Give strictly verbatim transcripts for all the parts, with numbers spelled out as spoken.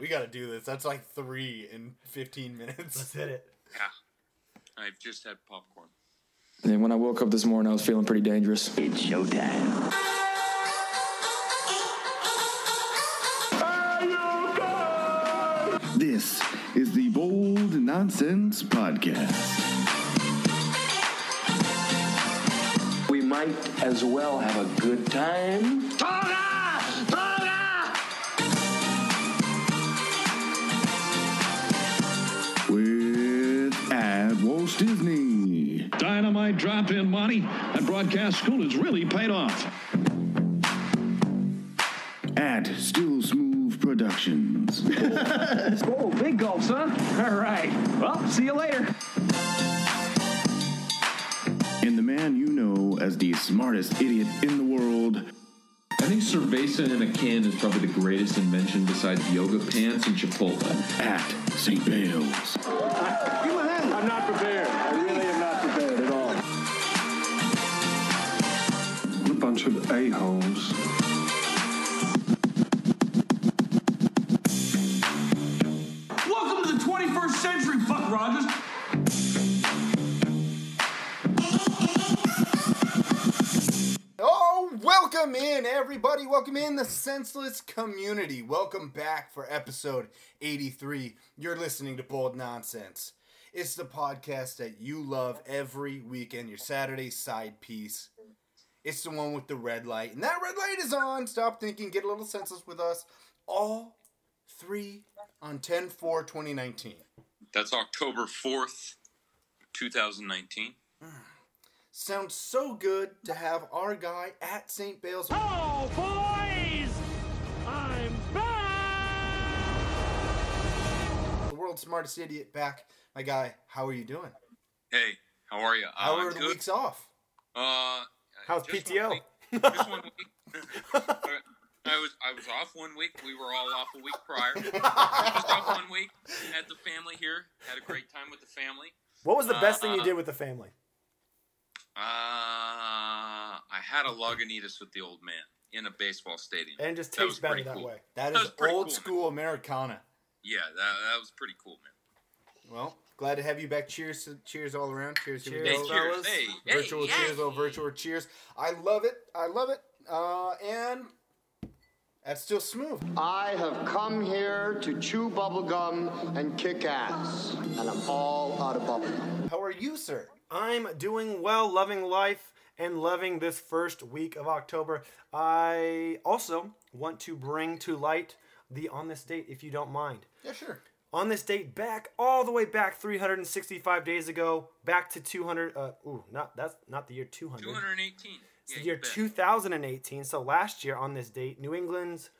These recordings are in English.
we got to do this. That's like three in fifteen minutes. Let's hit it. Yeah. I've just had popcorn. And when I woke up this morning, I was feeling pretty dangerous. It's showtime. This is the Bold Nonsense Podcast. We might as well have a good time. Toga! Toga! With Ad Walsh Disney. Dynamite drop-in money at broadcast school has really paid off. At Still Smooth Productions. Oh, big gulps, huh? All right. Well, see you later. And the man you know as the smartest idiot in the world. I think cerveza in a can is probably the greatest invention besides yoga pants and Chipotle. At Saint Bale's. Uh, give me a hand. I'm not prepared. I really am not prepared at all. I'm a bunch of a-holes. Century, fuck Rogers. Oh, welcome in, everybody. Welcome in the senseless community. Welcome back for episode eighty-three. You're listening to Bold Nonsense. It's the podcast that you love every weekend, your Saturday side piece. It's the one with the red light. And that red light is on. Stop thinking. Get a little senseless with us. All three on ten four twenty nineteen. That's October fourth, twenty nineteen. Mm. Sounds so good to have our guy at Saint Bale's. Oh, boys! I'm back! The world's smartest idiot back. My guy, how are you doing? Hey, how are you? How uh, are the good. weeks off? Uh, How's P T O? One just one week. I was I was off one week. We were all off a week prior. Just off one week. Had the family here. Had a great time with the family. What was the best uh, thing you did with the family? Uh, I had a Lagunitas with the old man in a baseball stadium. And it just tastes better that, that cool. way. That, that is old cool, school man. Americana. Yeah, that that was pretty cool, man. Well, glad to have you back. Cheers, cheers all around. Cheers, cheers, hey, cheers. Hey, virtual hey, cheers, hey. all virtual cheers. I love it. I love it. Uh, and. That's still smooth. I have come here to chew bubblegum and kick ass. And I'm all out of bubblegum. How are you, sir? I'm doing well, loving life, and loving this first week of October. I also want to bring to light the on this date, if you don't mind. Yeah, sure. On this date, back all the way back three hundred sixty-five days ago, back to two hundred, uh, ooh, not that's not the year two hundred. two eighteen. It's the year two thousand eighteen, so last year on this date, New England's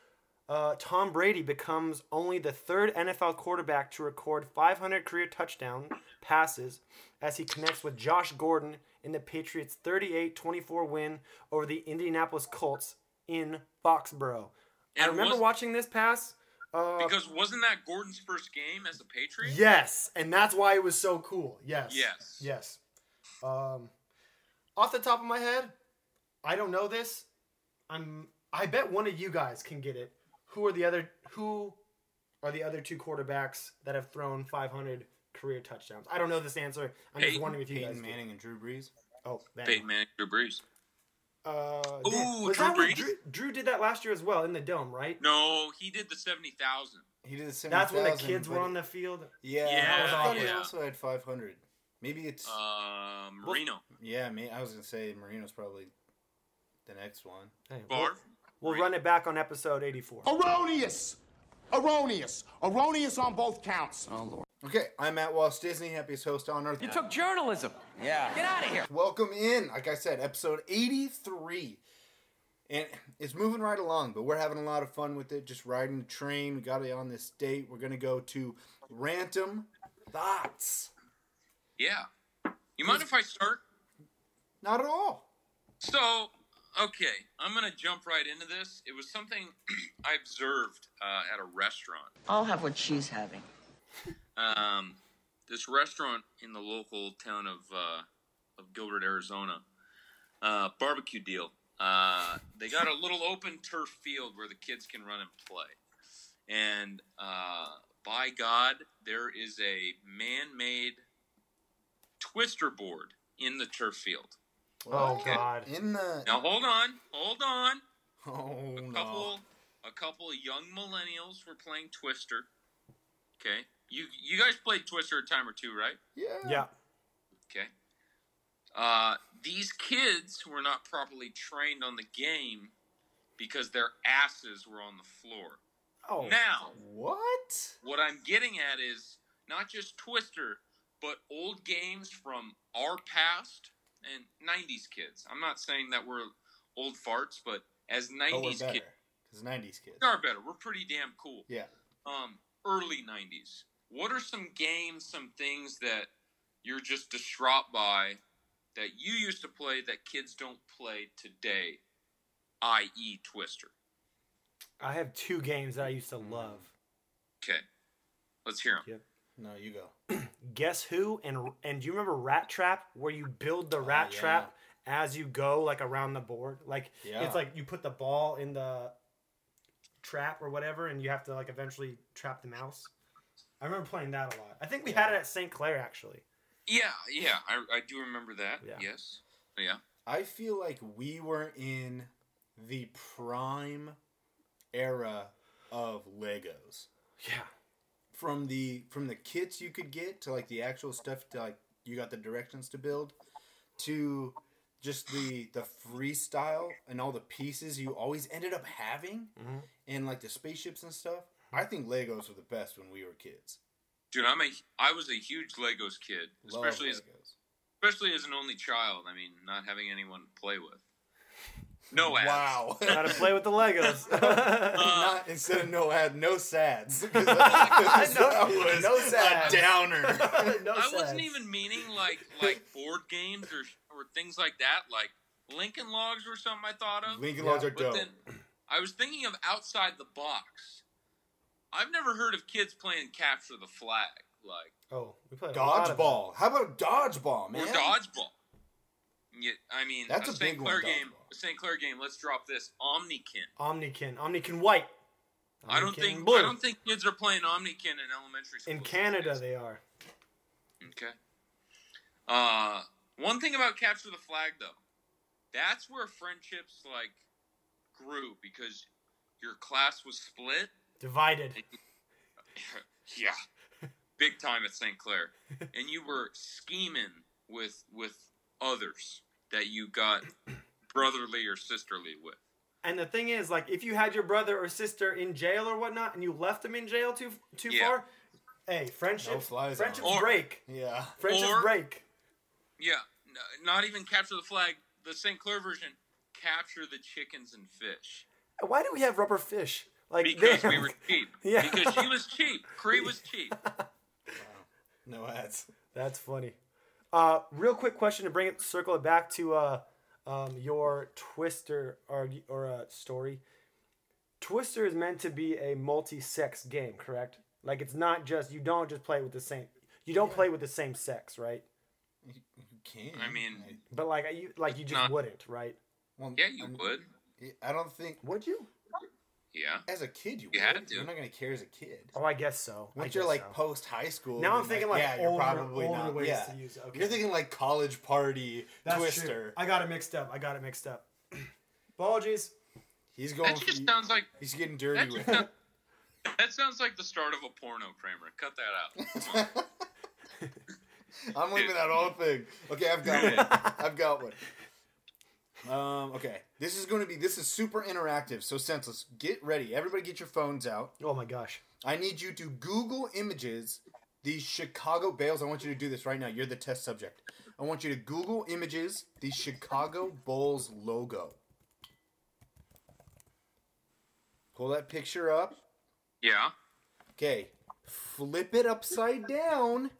uh, Tom Brady becomes only the third N F L quarterback to record five hundred career touchdown passes as he connects with Josh Gordon in the Patriots' thirty-eight twenty-four win over the Indianapolis Colts in Foxborough. And I remember was, watching this pass. Uh, because wasn't that Gordon's first game as a Patriot? Yes, and that's why it was so cool. Yes. Yes. Yes. Um, off the top of my head, I don't know this. I'm. I bet one of you guys can get it. Who are the other? Who are the other two quarterbacks that have thrown five hundred career touchdowns? I don't know this answer. I'm Peyton, just wondering if you Peyton guys. Peyton Manning do. and Drew Brees. Oh, man. Peyton Manning, Drew Brees. Uh, Ooh, was Drew that Brees. Drew, Drew did that last year as well in the dome, right? No, he did the seventy thousand. He did the seventy thousand. That's when the kids were on the field. Yeah, yeah that was I thought yeah. he also had five hundred. Maybe it's uh, Marino. Well, yeah, I was gonna say Marino's probably. The next one. Hey, Bar. We'll, we'll run it back on episode eighty-four. Erroneous! Erroneous! Erroneous on both counts. Oh, Lord. Okay, I'm at Walt Disney, happiest host on earth. You took journalism. Yeah. Get out of here. Welcome in. Like I said, episode eighty-three. And it's moving right along, but we're having a lot of fun with it. Just riding the train. We got it on this date. We're going to go to Random Thoughts. Yeah. You mind if I start? Not at all. So... Okay, I'm going to jump right into this. It was something I observed uh, at a restaurant. I'll have what she's having. um, this restaurant in the local town of uh, of Gilbert, Arizona, uh, barbecue deal. Uh, they got a little open turf field where the kids can run and play. And uh, by God, there is a man-made Twister board in the turf field. Oh, okay. God. In the... Now, hold on. Hold on. Oh, a couple, no. A couple of young millennials were playing Twister. Okay. You you guys played Twister a time or two, right? Yeah. Yeah. Okay. Uh, these kids were not properly trained on the game because their asses were on the floor. Oh. Now. What? What I'm getting at is not just Twister, but old games from our past and nineties kids. I'm not saying that we're old farts, but as nineties oh, we're better, kids. As nineties kids. We are better. We're pretty damn cool. Yeah. Um, early nineties. What are some games, some things that you're just distraught by that you used to play that kids don't play today, that is. Twister? I have two games that I used to love. Okay. Let's hear them. Yep. No, you go. Guess Who, and and do you remember Rat Trap, where you build the rat oh, yeah. trap as you go, like, around the board? Like, yeah. It's like you put the ball in the trap or whatever, and you have to, like, eventually trap the mouse. I remember playing that a lot. I think we yeah. had it at Saint Clair, actually. Yeah, yeah. I, I do remember that. Yeah. Yes. Yeah. I feel like we were in the prime era of Legos. Yeah. From the from the kits you could get to, like, the actual stuff to, like, you got the directions to build, to just the the freestyle and all the pieces you always ended up having, mm-hmm. and, like, the spaceships and stuff. I think Legos were the best when we were kids. Dude, I'm a I was a huge Legos kid, especially Love as Legos. especially as an only child. I mean, not having anyone to play with. No ads. Wow. How to play with the Legos. uh, Not, instead of no ad, no sads. I, no, was no sads. A downer. no I sads. wasn't even meaning like like board games or or things like that, like Lincoln Logs or something I thought of. Lincoln yeah. Logs are but dope. Then I was thinking of outside the box. I've never heard of kids playing Capture the Flag. Like oh, we played dodgeball. How about dodgeball, man? Or dodgeball. Yeah, I mean, that's a Saint Clair game. Saint Clair game. Let's drop this. Omnikin. Omnikin. Omnikin white. Omnikin I don't think. Blue. I don't think kids are playing Omnikin in elementary school. In Canada, they are. Okay. Uh, one thing about Capture the Flag, though, that's where friendships like grew because your class was split, divided. Yeah, big time at Saint Clair, and you were scheming with with. others that you got brotherly or sisterly with. And the thing is, like, if you had your brother or sister in jail or whatnot, and you left them in jail too too yeah. far, hey, friendships, no friendships or, break. Yeah, friendships or, break. Yeah, not even Capture the Flag. The Saint Clair version, Capture the Chickens and Fish. Why do we have rubber fish? Like because damn. we were cheap. Yeah. Because she was cheap. Cree was cheap. Wow. No ads. That's funny. Uh, real quick question to bring it, circle it back to uh, um, your Twister or or uh, story. Twister is meant to be a multi-sex game, correct? Like, it's not just you don't just play with the same you don't yeah. play with the same sex, right? You, you can. I mean, but like you like you just not, wouldn't, right? Well, yeah, you I'm, would. I don't think. Would you? Yeah. As a kid, you, you would. Had to. You're not going to care as a kid. Oh, I guess so. Once you're, like, so. post-high school. Now I'm thinking, like, like yeah, older, you're probably older not. ways yeah. to use it. Okay. You're thinking, like, college party That's Twister. True. I got it mixed up. I got it mixed up. Apologies. He's going... That just he, sounds like... He's getting dirty with sounds, it. That sounds like the start of a porno, Kramer. Cut that out. I'm leaving that whole thing. Okay, I've got one. I've got one. Um, okay. This is going to be, this is super interactive, so senseless. Get ready. Everybody get your phones out. Oh my gosh. I need you to Google images, the Chicago Bulls. I want you to do this right now. You're the test subject. I want you to Google images, the Chicago Bulls logo. Pull that picture up. Yeah. Okay. Flip it upside down.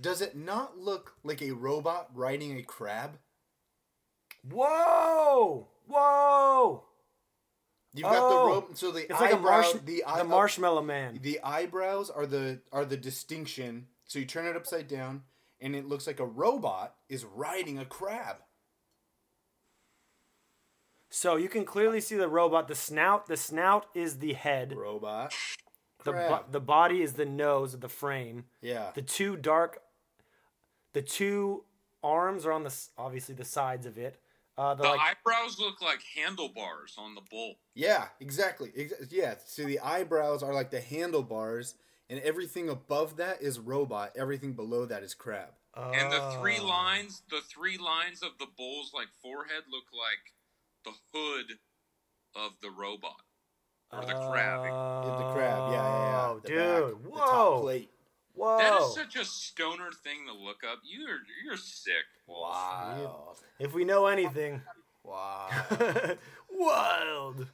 Does it not look like a robot riding a crab? Whoa! Whoa! You've oh. got the rope. So the it's eyebrow, like a marsh, the, eye, the marshmallow man. The eyebrows are the are the distinction. So you turn it upside down, and it looks like a robot is riding a crab. So you can clearly see the robot. The snout, the snout is the head. Robot. The bo- the body is the nose of the frame. Yeah. The two dark, the two arms are on the obviously the sides of it. Uh, the like, eyebrows look like handlebars on the bull. Yeah, exactly. Yeah. So the eyebrows are like the handlebars, and everything above that is robot. Everything below that is crab. Oh. And the three lines, the three lines of the bull's like forehead look like the hood of the robot or the oh, crab. The crab, yeah, yeah, yeah. The dude, back, whoa, the top plate. Whoa. That is such a stoner thing to look up. You're you're sick. Wow. If we know anything. Wow. Wild.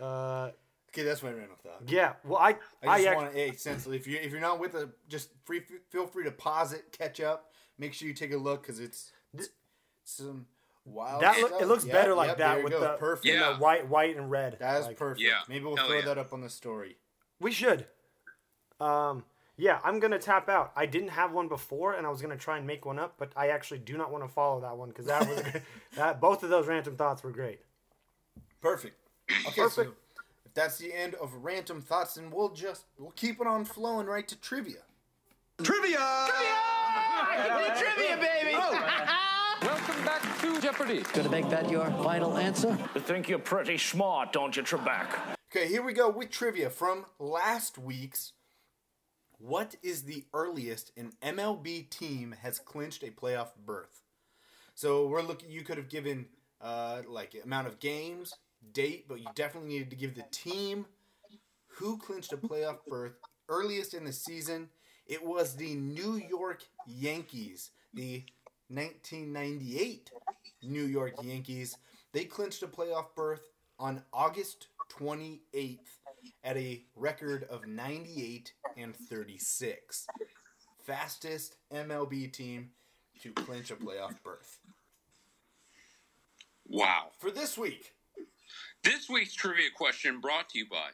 Uh, okay, that's my random thought. Yeah. Well, I I just I want to hey, sensitive. If you if you're not with us, just free, feel free to pause it, catch up. Make sure you take a look because it's, it's some. Wow, that look, it looks yep, better like yep, that with the, perfect. Yeah. the white, white, and red. That is like, perfect. Yeah. Maybe we'll Hell throw yeah. that up on the story. We should. Um, yeah, I'm gonna tap out. I didn't have one before, and I was gonna try and make one up, but I actually do not want to follow that one because that was that. Both of those random thoughts were great. Perfect. Okay, perfect. So if that's the end of random thoughts, then we'll just we'll keep it on flowing right to trivia. Trivia. Trivia. Trivia, baby. Oh. Welcome back to Jeopardy. Gonna make that your final answer? You think you're pretty smart, don't you, Trebek? Okay, here we go with trivia from last week's. What is the earliest an M L B team has clinched a playoff berth? So we're looking. You could have given uh, like amount of games, date, but you definitely needed to give the team who clinched a playoff berth earliest in the season. It was the New York Yankees. The nineteen ninety-eight New York Yankees. They clinched a playoff berth on August twenty-eighth at a record of ninety-eight and thirty-six. Fastest M L B team to clinch a playoff berth. Wow. For this week. This week's trivia question brought to you by.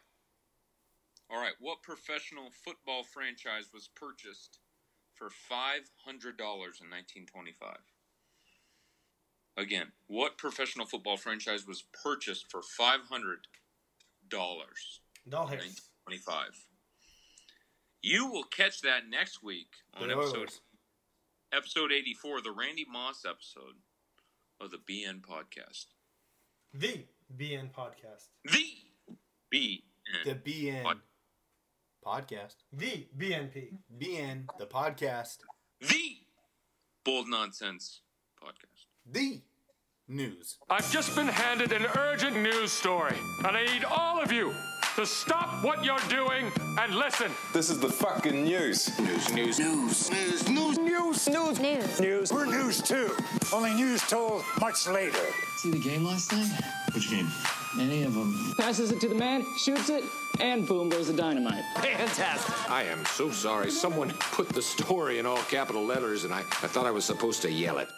All right, what professional football franchise was purchased for five hundred dollars in nineteen twenty-five. Again, what professional football franchise was purchased for five hundred dollars in nineteen twenty-five? You will catch that next week on episode, episode eighty-four, the Randy Moss episode of the B N Podcast. The B N Podcast. The B N. The B N Pod- Podcast. The B N P. B N, the podcast. The Bold Nonsense Podcast. The news. I've just been handed an urgent news story, and I need all of you to stop what you're doing and listen. This is the fucking news. News, news, news, news, news, news, news, news, news. We're news too. Only news told much later. See the game last night? Which game? Any of them. Passes it to the man, shoots it, and boom goes the dynamite. Fantastic. I am so sorry. Someone put the story in all capital letters, and I, I thought I was supposed to yell it.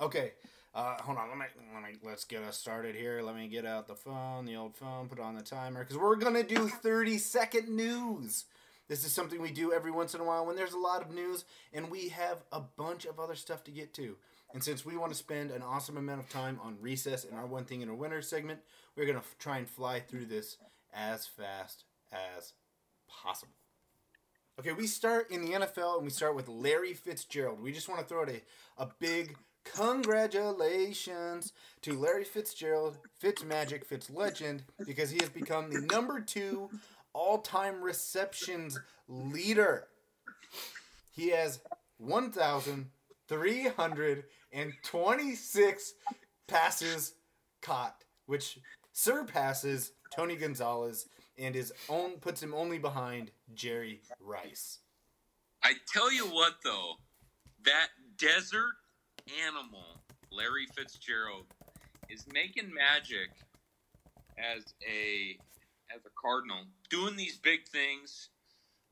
Okay, uh, hold on. Let me, let me, let's get us started here. Let me get out the phone, the old phone, put on the timer, because we're going to do thirty-second news. This is something we do every once in a while when there's a lot of news, and we have a bunch of other stuff to get to. And since we want to spend an awesome amount of time on recess and our one thing in a winter segment, we're going to f- try and fly through this as fast as possible. Okay, we start in the N F L and we start with Larry Fitzgerald. We just want to throw out a, a big congratulations to Larry Fitzgerald, Fitzmagic, Fitzlegend, because he has become the number two all-time receptions leader. He has one thousand three hundred twenty-six passes caught, which surpasses Tony Gonzalez and is own puts him only behind Jerry Rice. I tell you what, though, that desert animal, Larry Fitzgerald, is making magic as a as a Cardinal, doing these big things.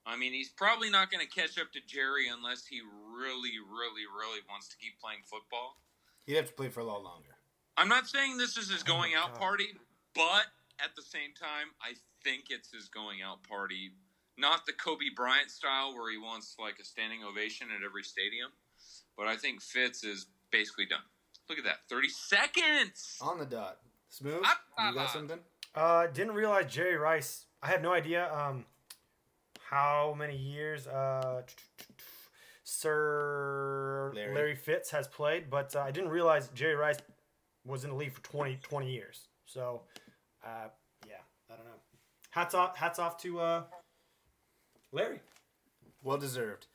I mean, he's probably not going to catch up to Jerry unless he really, really, really wants to keep playing football. He'd have to play for a lot longer. I'm not saying this is his going-out oh party, but at the same time, I think it's his going-out party. Not the Kobe Bryant style where he wants, like, a standing ovation at every stadium, but I think Fitz is basically done. Look at that. thirty seconds! On the dot. Smooth, you got something? Uh, didn't realize Jerry Rice. I have no idea um, how many years uh, Sir Larry. Larry Fitz has played, but uh, I didn't realize Jerry Rice was in the league for twenty, twenty years. So, uh, yeah, I don't know. Hats off, hats off to uh, Larry. Well deserved.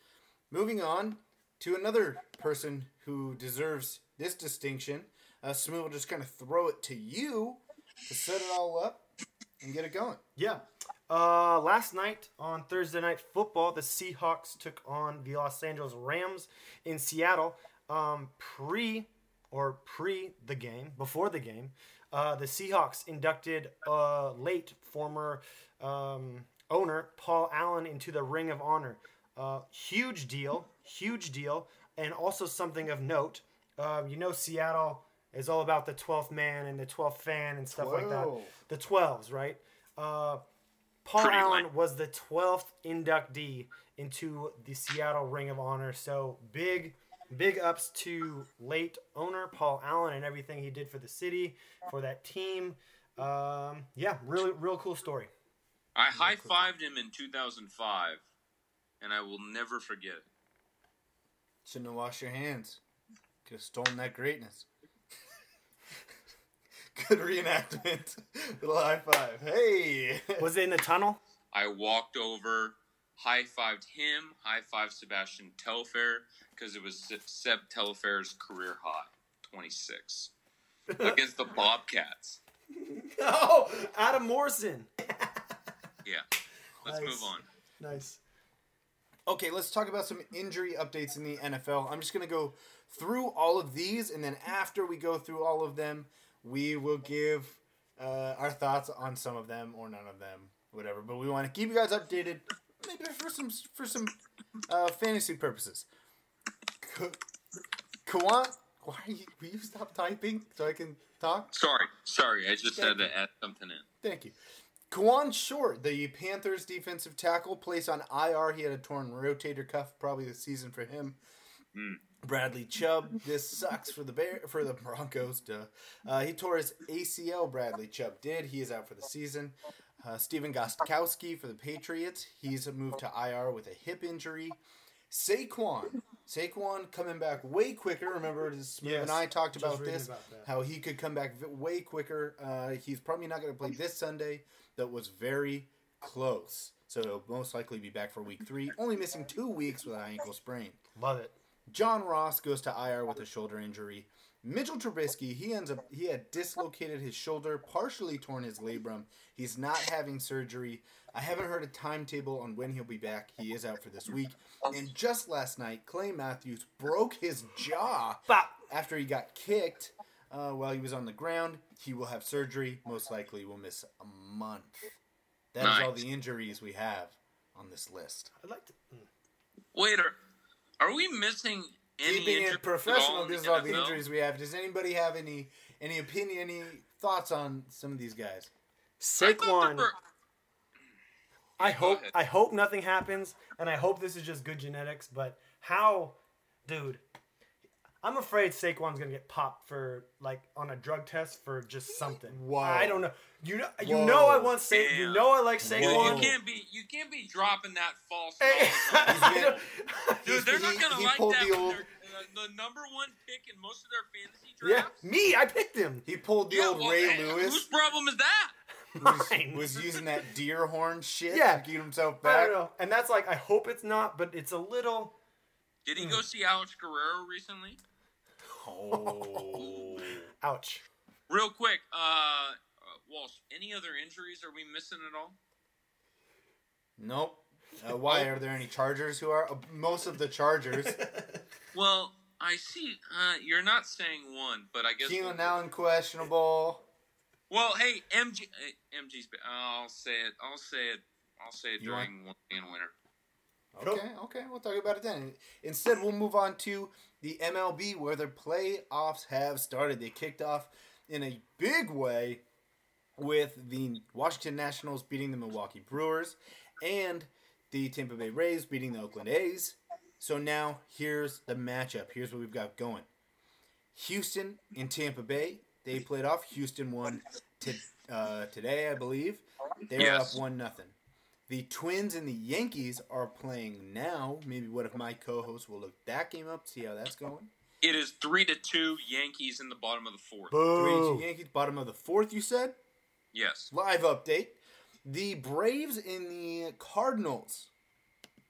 Moving on to another person who deserves this distinction. Uh, Smooth will just kind of throw it to you to set it all up and get it going. Yeah. Uh, last night on Thursday Night Football, the Seahawks took on the Los Angeles Rams in Seattle. Um, pre or pre the game, before the game, uh, the Seahawks inducted uh, late former um, owner Paul Allen into the Ring of Honor. Uh, huge deal, huge deal, and also something of note. Um, you know, Seattle is all about the twelfth man and the twelfth fan and stuff Twelve. like that. The twelves, right? Uh, Paul Pretty Allen light. was the twelfth inductee into the Seattle Ring of Honor. So big, big ups to late owner Paul Allen and everything he did for the city, for that team. Um, yeah, really, real cool story. I real high fived cool. him in two thousand five, and I will never forget it. Shouldn't have washed your hands. Could have stolen that greatness. Good reenactment. Little high five. Hey. Was it in the tunnel? I walked over, high fived him, high fived Sebastian Telfair, because it was Seb Telfair's career high, twenty-six, against the Bobcats. Oh, Adam Morrison. Yeah. Let's nice. move on. Nice. Okay, let's talk about some injury updates in the N F L. I'm just going to go through all of these, and then after we go through all of them, we will give uh, our thoughts on some of them or none of them, whatever. But we want to keep you guys updated, maybe for some for some uh, fantasy purposes. Ka- Kawan, why are you, will you stop typing so I can talk? Sorry, sorry, I just Thank had you. to add something in. Thank you. Kawan Short, the Panthers defensive tackle, placed on I R. He had a torn rotator cuff, probably the season for him. Mm. Bradley Chubb, this sucks for the Bear for the Broncos. Duh. Uh, he tore his A C L. Bradley Chubb did. He is out for the season. Uh, Steven Gostkowski for the Patriots. He's moved to I R with a hip injury. Saquon, Saquon coming back way quicker. Remember, Smith yes, and I talked about this, about how he could come back way quicker. Uh, he's probably not going to play this Sunday. That was very close. So he'll most likely be back for week three. Only missing two weeks with an ankle sprain. Love it. John Ross goes to I R with a shoulder injury. Mitchell Trubisky, he ends up he had dislocated his shoulder, partially torn his labrum. He's not having surgery. I haven't heard a timetable on when he'll be back. He is out for this week. And just last night, Clay Matthews broke his jaw after he got kicked uh, while he was on the ground. He will have surgery. Most likely will miss a month. That nice. is all the injuries we have on this list. I'd like to Waiter. Are we missing any Keeping it professional, this is all the injuries we have. Does anybody have any any opinion, any thoughts on some of these guys? Saquon. I, were... I hope I hope nothing happens, and I hope this is just good genetics, but how dude, I'm afraid Saquon's going to get popped for like on a drug test for just something. Wow. I don't know. You know you Whoa. know I want Sa- you know I like Saquon. Well, you can't be you can't be dropping that false. Hey. Dude, they're not going to like that. The, old... the, the number one pick in most of their fantasy drafts. Yeah, me, I picked him. He pulled the yeah, old well, Ray hey, Lewis. Whose problem is that? Mine. Was, was using that deer horn shit yeah. to get himself back. I don't know. And that's like I hope it's not, but it's a little. Did he go see Alex Guerrero recently? Oh. Ouch. Real quick, uh, Walsh, any other injuries? Are we missing at all? Nope. Uh, why? Are there any Chargers who are? Uh, most of the Chargers. Well, I see. Uh, you're not saying one, but I guess... Keenan Allen questionable. Well, hey, M G... M G's... I'll say it. I'll say it. I'll say it you during one and winter. Okay, okay, we'll talk about it then. Instead, we'll move on to the M L B, where the playoffs have started. They kicked off in a big way with the Washington Nationals beating the Milwaukee Brewers and the Tampa Bay Rays beating the Oakland A's. So now here's the matchup. Here's what we've got going. Houston and Tampa Bay They played off. Houston won t- uh, today, I believe. They yes. were up one nothing. The Twins and the Yankees are playing now. Maybe one of my co-hosts will look that game up, see how that's going. It is three to two Yankees in the bottom of the fourth. Boo. three to two Yankees, bottom of the fourth, you said? Yes. Live update. The Braves and the Cardinals,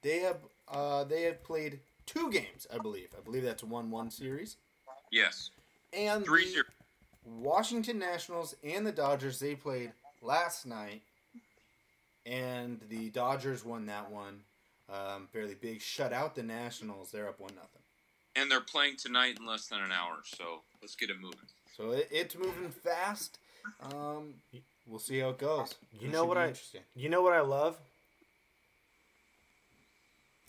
they have uh, they have played two games, I believe. I believe that's a one one series. Yes. And three to zero the Washington Nationals and the Dodgers, they played last night. And the Dodgers won that one um, fairly big. Shut out the Nationals. They're up one nothing. And they're playing tonight in less than an hour, so let's get it moving. So it, it's moving fast. Um, we'll see how it goes. You this know what I You know what I love?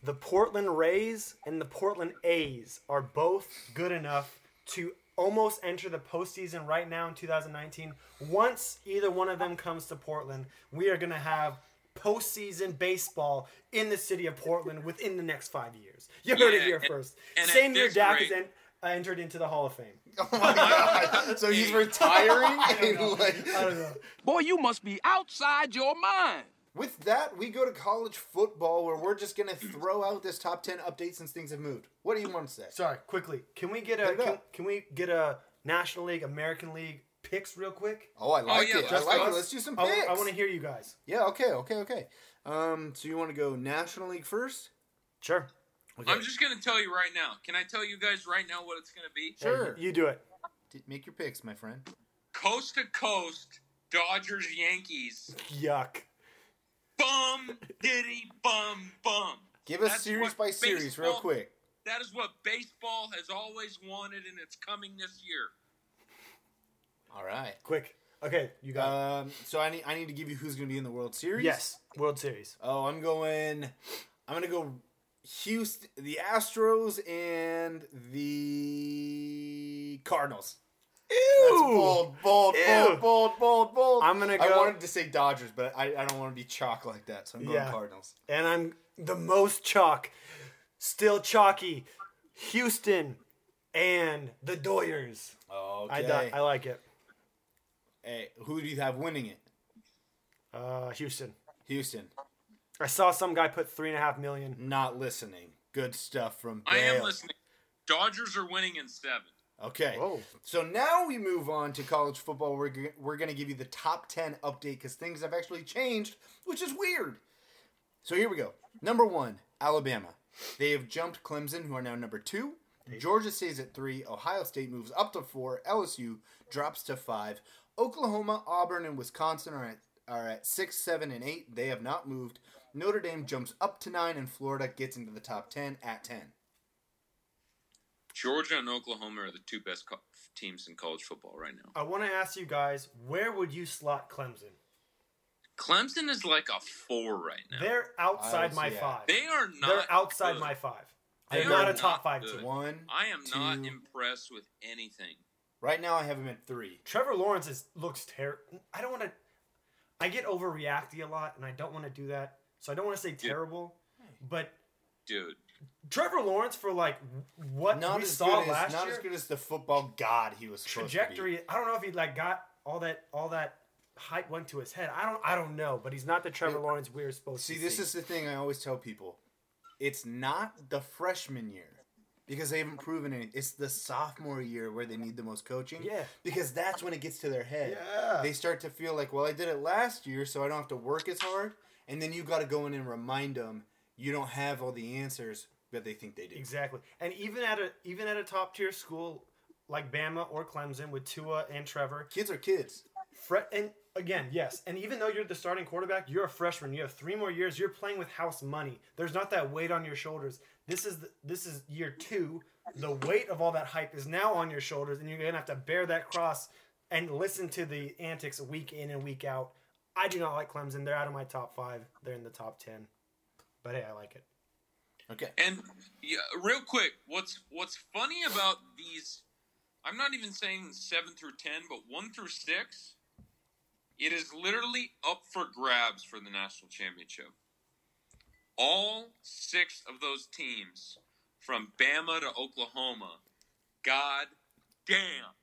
The Portland Rays and the Portland A's are both good enough to almost enter the postseason right now in two thousand nineteen. Once either one of them comes to Portland, we are going to have postseason baseball in the city of Portland within the next five years. You heard yeah, it here and, first. And Same year Dak rate. is en- uh, entered into the Hall of Fame. Oh my God. So he's retiring? I, don't like, I don't know. Boy, you must be outside your mind. With that, we go to college football where we're just going to throw out this top ten update since things have moved. What do you want to say? Sorry, quickly. Can we get a can, can we get a National League, American League picks real quick? Oh, I like oh, yeah, it. I like us. it. Let's do some picks. I, I want to hear you guys. Yeah, okay, okay, okay. Um, so you want to go National League first? Sure. Okay. I'm just going to tell you right now. Can I tell you guys right now what it's going to be? Sure. Hey, you do it. Make your picks, my friend. Coast to coast, Dodgers, Yankees. Yuck. Bum, diddy, bum, bum. Give us That's series by baseball, series real quick. That is what baseball has always wanted, and it's coming this year. All right. Quick. Okay, you got um, it. So I need, I need to give you who's going to be in the World Series? Yes, World Series. Oh, I'm going – I'm going to go Houston, the Astros, and the Cardinals. Ew. That's bold, bold, Ew. bold, bold, bold, bold. I'm gonna go. I wanted to say Dodgers, but I, I don't want to be chalk like that, so I'm going yeah. Cardinals. And I'm the most chalk, still chalky, Houston and the Doyers. Okay. I, I like it. Hey, who do you have winning it? Uh, Houston. Houston. I saw some guy put three and a half million. Not listening. Good stuff from Bale. I am listening. Dodgers are winning in seven. Okay, Whoa. so now we move on to college football. We're, g- we're going to give you the top ten update because things have actually changed, which is weird. So here we go. Number one, Alabama. They have jumped Clemson, who are now number two. Georgia stays at three. Ohio State moves up to four. L S U drops to five. Oklahoma, Auburn, and Wisconsin are at, are at six, seven, and eight. They have not moved. Notre Dame jumps up to nine, and Florida gets into the top ten at ten. Georgia and Oklahoma are the two best co- teams in college football right now. I want to ask you guys, where would you slot Clemson? Clemson is like a four right now. They're outside my that. five. They are not They're outside good. my five. They're they not a top not five good. team. One, I am two. not impressed with anything. Right now I have him at three. Trevor Lawrence is, looks terrible. I don't want to – I get overreacty a lot, and I don't want to do that. So I don't want to say Dude. terrible, but – Dude. Trevor Lawrence for like what not we saw as, last not year, not as good as the football god he was supposed trajectory. To be. I don't know if he like got all that all that hype went to his head. I don't I don't know, but he's not the Trevor it, Lawrence we we're supposed see, to see. See, this is the thing I always tell people: it's not the freshman year because they haven't proven anything. It's the sophomore year where they need the most coaching. Yeah, because that's when it gets to their head. Yeah, they start to feel like, well, I did it last year, so I don't have to work as hard. And then you got to go in and remind them you don't have all the answers. But they think they do. Exactly. And even at a even at a top tier school like Bama or Clemson with Tua and Trevor. Kids are kids. Fre- and again, yes. And even though you're the starting quarterback, you're a freshman. You have three more years. You're playing with house money. There's not that weight on your shoulders. This is the, this is year two. The weight of all that hype is now on your shoulders, and you're going to have to bear that cross and listen to the antics week in and week out. I do not like Clemson. They're out of my top five. They're in the top ten. But hey, I like it. Okay. And yeah, real quick, what's what's funny about these, I'm not even saying seven through ten, but one through six, it is literally up for grabs for the national championship. All six of those teams, from Bama to Oklahoma, god damn,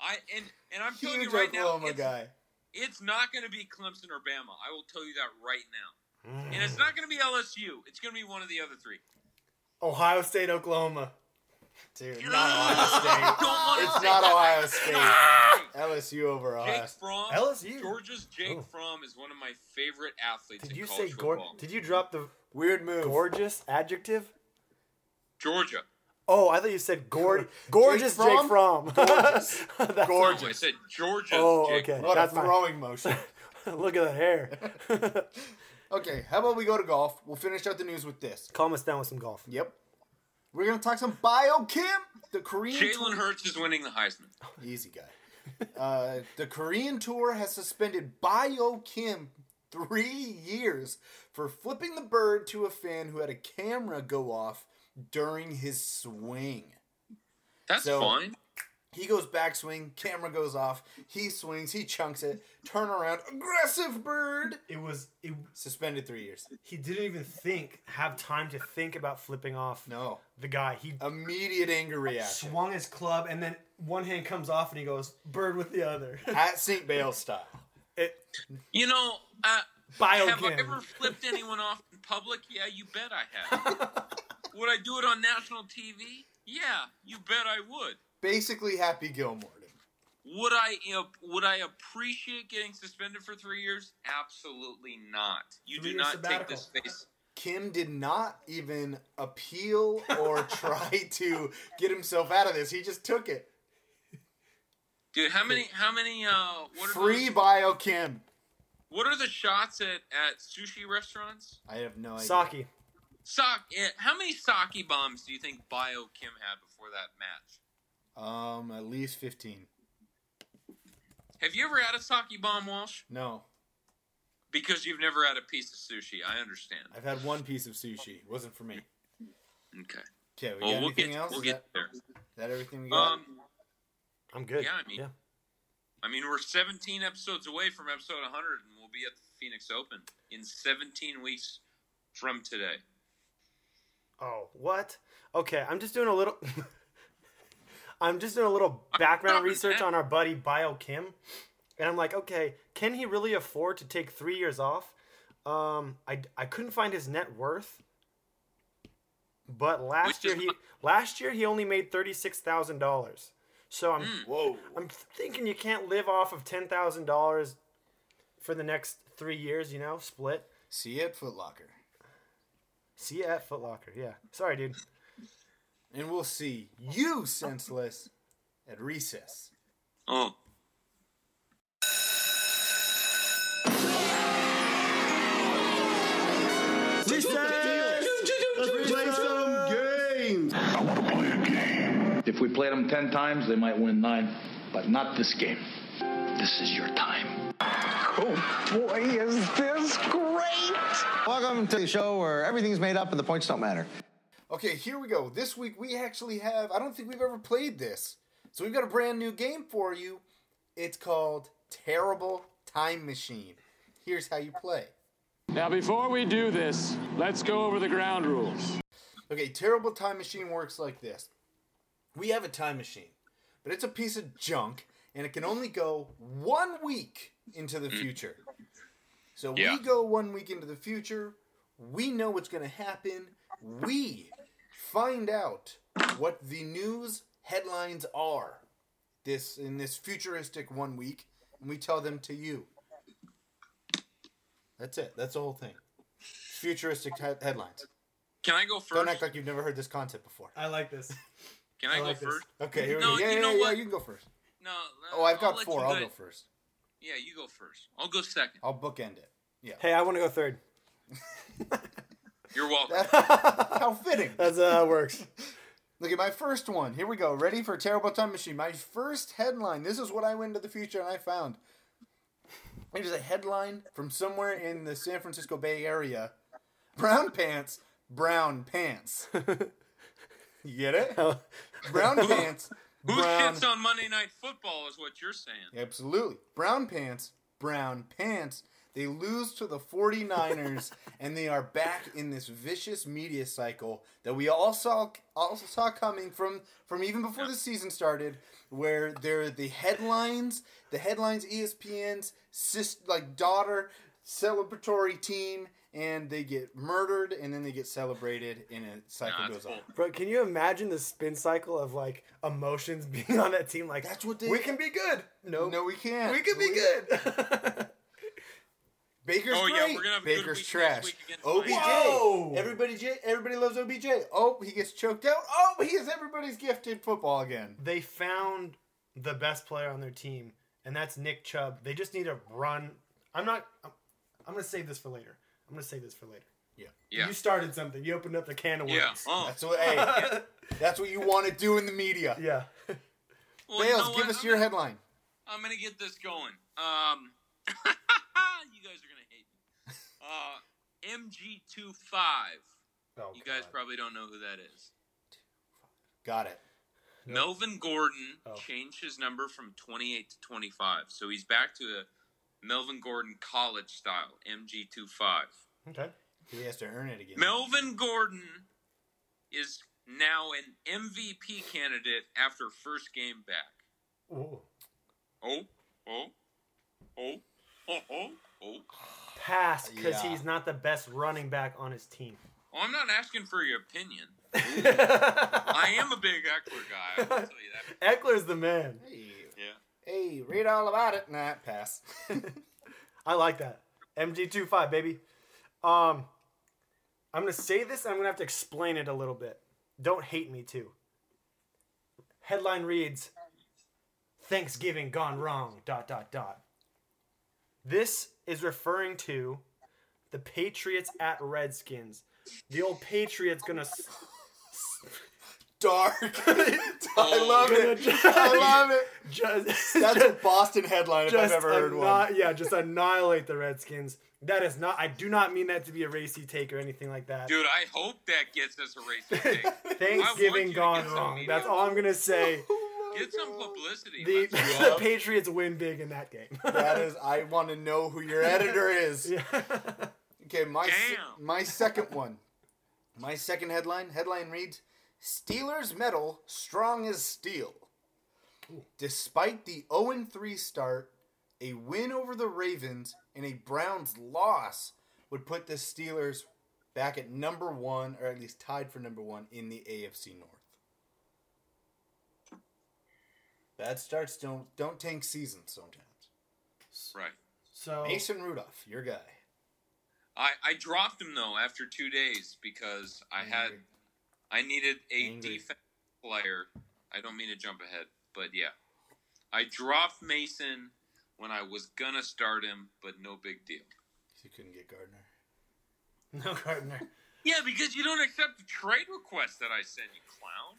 I and, and I'm telling you right now, it's, guy. it's not going to be Clemson or Bama. I will tell you that right now. Mm. And it's not going to be L S U. It's going to be one of the other three. Ohio State, Oklahoma. Dude, not Ohio State. It's not Ohio State. L S U over Ohio. Jake Fromm. L S U. Georgia's Jake oh. Fromm is one of my favorite athletes did in college football. Gor- did you drop the weird move? Gorgeous adjective? Georgia. Oh, I thought you said gor- gorgeous Jake Fromm. Jake Fromm. Gorgeous. That's gorgeous. No, I said gorgeous oh, Jake okay. Fromm. What a throwing motion. Look at that hair. Okay, how about we go to golf? We'll finish out the news with this. Calm us down with some golf. Yep. We're going to talk some Biochem. The Korean Jalen Hurts is winning the Heisman. Easy guy. Uh, the Korean Tour has suspended Biochem three years for flipping the bird to a fan who had a camera go off during his swing. That's so fine. He goes backswing, camera goes off, he swings, he chunks it, turn around, aggressive bird. It was it, suspended three years. He didn't even think, have time to think about flipping off no. the guy. He immediate anger reaction. Swung his club, and then one hand comes off, and he goes, bird with the other. At Saint Bale style. It, you know, uh, have I ever flipped anyone off in public? Yeah, you bet I have. Would I do it on national T V? Yeah, you bet I would. Basically, Happy Gilmore. Would I you know, would I appreciate getting suspended for three years? Absolutely not. You three do not sabbatical. Take this face. Kim did not even appeal or try to get himself out of this. He just took it. Dude, how many? How many? Uh, what are free those? Bio Kim. What are the shots at, at sushi restaurants? I have no idea. Sake. Sake. How many sake bombs do you think Bio Kim had before that match? Um, at least fifteen. Have you ever had a sake bomb, Walsh? No. Because you've never had a piece of sushi. I understand. I've had one piece of sushi. It wasn't for me. Okay. Okay, we well, got we'll anything get, else? We'll is get that, there. Is that everything we got? Um, I'm good. Yeah, I mean, yeah. I mean, we're seventeen episodes away from episode one hundred, and we'll be at the Phoenix Open in seventeen weeks from today. Oh, what? Okay, I'm just doing a little... I'm just doing a little background research on our buddy Biochem, and I'm like, okay, can he really afford to take three years off? Um, I, I couldn't find his net worth, but last year he last year he only made thirty-six thousand dollars. So I'm mm. whoa, I'm thinking you can't live off of ten thousand dollars for the next three years, you know, split. See you at Foot Locker. See you at Foot Locker. Yeah, sorry, dude. And we'll see you, senseless, at recess. Oh. Recess! Let's play some games! I want to play a game. If we played them ten times, they might win nine. But not this game. This is your time. Oh, boy, is this great! Welcome to the show where everything's made up and the points don't matter. Okay, here we go. This week we actually have, I don't think we've ever played this. So we've got a brand new game for you. It's called Terrible Time Machine. Here's how you play. Now before we do this, let's go over the ground rules. Okay, Terrible Time Machine works like this. We have a time machine, but it's a piece of junk, and it can only go one week into the future. So yeah. we go one week into the future, we know what's going to happen, we find out what the news headlines are this in this futuristic one week, and we tell them to you. That's it. That's the whole thing. Futuristic he- headlines. Can I go first? Don't act like you've never heard this concept before. I like this. Can I, I go like first? This. Okay, here we no, go. Yeah, you yeah, know yeah, what? You can go first. No. no oh, I've got I'll four. I'll go, go first. Yeah, you go first. I'll go second. I'll bookend it. Yeah. Hey, I want to go third. You're welcome. That's how fitting. That's how it works. Look at my first one. Here we go. Ready for Terrible Time Machine. My first headline. This is what I went into the future and I found. It was a headline from somewhere in the San Francisco Bay Area. Brown pants, brown pants. You get it? Brown pants. Who shits on Monday Night Football is what you're saying. Absolutely. Brown pants, brown pants. They lose to the 49ers, and they are back in this vicious media cycle that we all saw, also saw coming from, from even before the season started, where they're the headlines, the headlines, E S P N's sister, like daughter celebratory team, and they get murdered, and then they get celebrated, and a cycle nah, goes on. Bro, can you imagine the spin cycle of like emotions being on that team? Like that's what they we can be good. No, no, we can't. We can be good. Baker's oh, great. Yeah, Baker's trash. O B J. Whoa. Everybody everybody loves O B J. Oh, he gets choked out. Oh, he is everybody's gifted football again. They found the best player on their team, and that's Nick Chubb. They just need to run. I'm not I'm, I'm going to save this for later. I'm going to save this for later. Yeah. yeah. You started something. You opened up the can of worms. Yeah. Oh. That's what hey, yeah. That's what you want to do in the media. Yeah. Well, Bales, you know give what? us I'm your gonna, headline. I'm going to get this going. Um You guys are gonna hate me. Uh, M G twenty-five. Oh, you guys God. probably don't know who that is. Got it. Nope. Melvin Gordon oh. changed his number from twenty-eight to twenty-five, so he's back to a Melvin Gordon college style M G twenty-five. Okay. He has to earn it again. Melvin Gordon is now an M V P candidate after first game back. Ooh. Oh. Oh. Oh. Oh, oh, oh. Pass, because yeah. he's not the best running back on his team. Well, I'm not asking for your opinion. I am a big Eckler guy, I will tell you that. Eckler's the man. Hey, yeah. hey read all about it. Nah, pass. I like that. M G twenty-five, baby. Um, I'm going to say this, and I'm going to have to explain it a little bit. Don't hate me, too. Headline reads, Thanksgiving gone wrong, dot, dot, dot. This is referring to the Patriots at Redskins. The old Patriots gonna s- dark. I love it. Just, I love it. Just, That's just, a Boston headline if I've ever heard anni- one. Yeah, just annihilate the Redskins. That is not. I do not mean that to be a racy take or anything like that. Dude, I hope that gets us a racy take. Thanksgiving gone wrong. That's all I'm gonna say. Get some publicity. The, the Patriots win big in that game. That is, I want to know who your editor is. Yeah. Okay, my se- my second one. My second headline. Headline reads, Steelers medal strong as steel. Ooh. Despite the oh and three start, a win over the Ravens and a Browns loss would put the Steelers back at number one, or at least tied for number one, in the A F C North. That starts don't don't tank seasons sometimes. Right. So Mason Rudolph, your guy. I, I dropped him though after two days because I Angry. had I needed a Angry. defense player. I don't mean to jump ahead, but yeah, I dropped Mason when I was gonna start him, but no big deal. You couldn't get Gardner. No Gardner. Yeah, because you don't accept the trade request that I sent you, clown.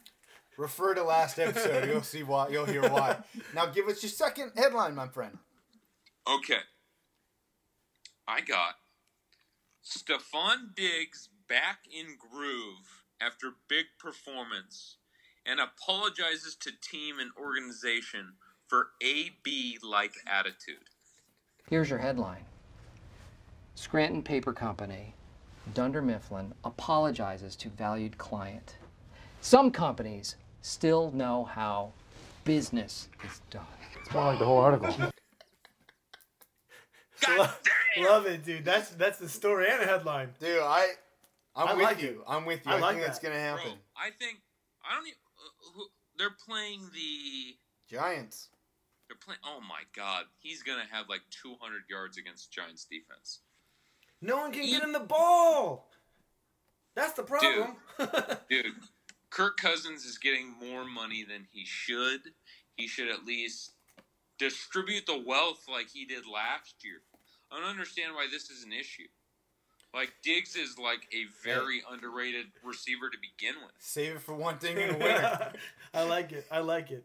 Refer to last episode. You'll see why. You'll hear why. Now give us your second headline, my friend. Okay. I got Stephon Diggs back in groove after big performance and apologizes to team and organization for A B-like attitude. Here's your headline. Scranton Paper Company, Dunder Mifflin, apologizes to valued client. Some companies still know how business is done. It's more like the whole article. Lo- love it, dude. That's that's the story and a headline, dude. I, I'm I with like you. It. I'm with you. I, I like think that. that's gonna happen. Bro, I think I don't. Even, uh, who, they're playing the Giants. They're playing. Oh my God, he's gonna have like two hundred yards against Giants defense. No one can he, get him the ball. That's the problem, dude. dude. Kirk Cousins is getting more money than he should. He should at least distribute the wealth like he did last year. I don't understand why this is an issue. Like, Diggs is like a very hey. underrated receiver to begin with. Save it for one thing in a winter. I like it. I like it.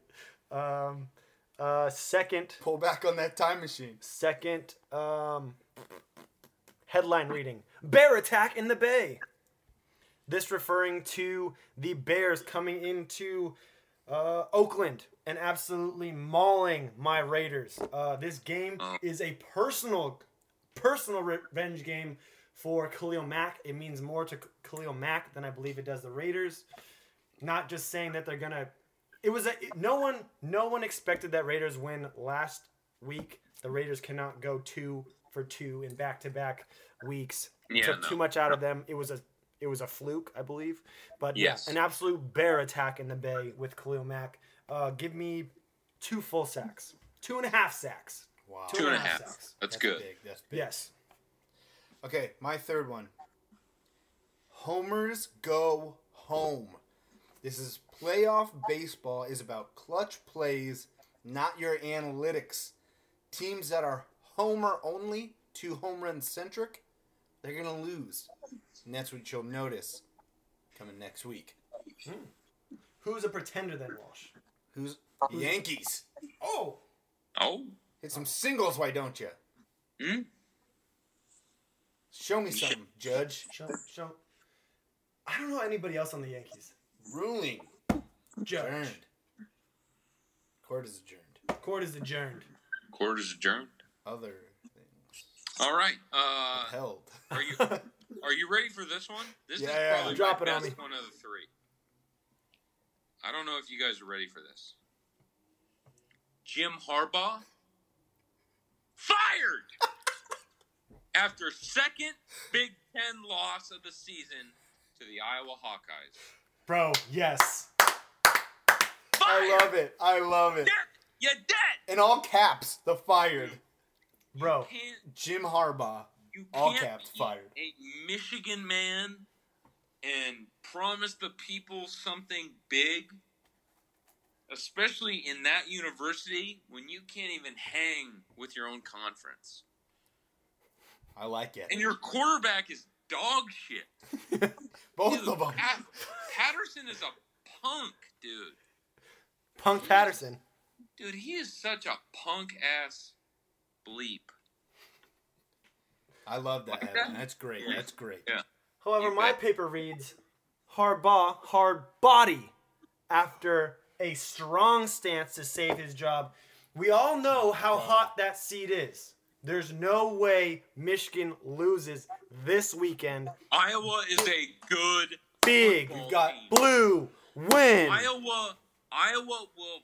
Um, uh, second. Pull back on that time machine. Second um, headline reading. Bear attack in the Bay. This referring to the Bears coming into uh, Oakland and absolutely mauling my Raiders. Uh, this game is a personal personal revenge game for Khalil Mack. It means more to Khalil Mack than I believe it does the Raiders. Not just saying that they're going to... It was a, it, no one no one expected that Raiders win last week. The Raiders cannot go two for two in back-to-back weeks. Yeah, Took no. too much out of them. It was a it was a fluke, I believe. But yes. An absolute bear attack in the Bay with Khalil Mack. Uh, give me two full sacks. Two and a half sacks. Wow. Two, two and, and a half. half sacks. That's, That's good. Big. That's big. Yes. Okay, my third one. Homers go home. This is playoff baseball is about clutch plays, not your analytics. Teams that are homer only, two home run centric, they're going to lose. And that's what you'll notice coming next week. Hmm. Who's a pretender then, Walsh? Who's Yankees? Oh. Oh. Hit some singles, why don't you? Hmm? Show me something, Judge. Show, show. I don't know anybody else on the Yankees. Ruling. Judge. Adjourned. Court is adjourned. Court is adjourned. Court is adjourned. Other things. All right. Uh, Held. Are you Are you ready for this one? This yeah, is yeah, probably drop my it best on me. One of the three. I don't know if you guys are ready for this. Jim Harbaugh fired after second Big Ten loss of the season to the Iowa Hawkeyes. Bro, yes. Fired. I love it. I love it. You're dead. In all caps, the fired. Bro, Jim Harbaugh, you all caps, fired. A Michigan man and promise the people something big, especially in that university when you can't even hang with your own conference. I like it. And your quarterback is dog shit. Both dude, of them. Pat- Patterson is a punk, dude. Punk Patterson. Dude, he is such a punk-ass bleep. I love that, like that. That's great. Yeah. That's great. Yeah. However, you my bet. paper reads, Harbaugh, hard body, after a strong stance to save his job. We all know how hot that seat is. There's no way Michigan loses this weekend. Iowa is a good big. You've got team. Blue win. Iowa, Iowa will.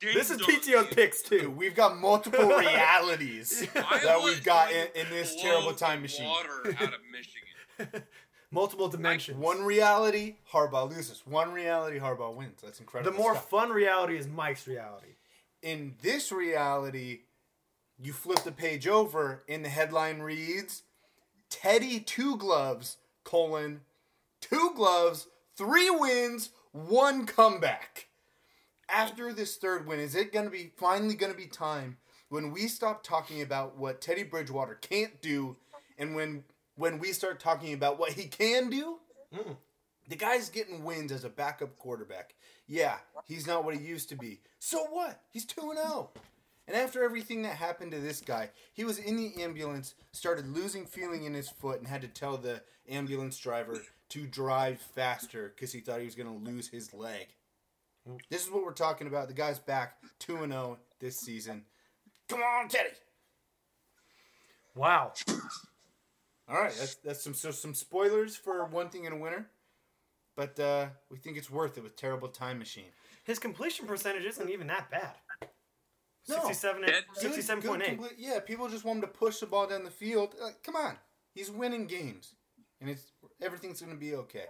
This is P T O's picks too. Dude, we've got multiple realities that we've got in, in this terrible time machine. Water out of Michigan. Multiple dimensions. Like one reality, Harbaugh loses. One reality, Harbaugh wins. That's incredible. The more stuff. Fun reality is Mike's reality. In this reality. You flip the page over, and the headline reads, Teddy Two Gloves, colon, two gloves, three wins, one comeback. After this third win, is it going to be finally going to be time when we stop talking about what Teddy Bridgewater can't do and when when we start talking about what he can do? Mm. The guy's getting wins as a backup quarterback. Yeah, he's not what he used to be. So what? He's two and oh. And after everything that happened to this guy, he was in the ambulance, started losing feeling in his foot, and had to tell the ambulance driver to drive faster because he thought he was going to lose his leg. This is what we're talking about. The guy's back two and oh this season. Come on, Teddy! Wow. All right, that's that's some so some spoilers for One Thing in a Winter, but uh, we think it's worth it with Terrible Time Machine. His completion percentage isn't even that bad. No. sixty-seven point eight. Yeah, people just want him to push the ball down the field. Like, come on. He's winning games. And it's everything's going to be okay.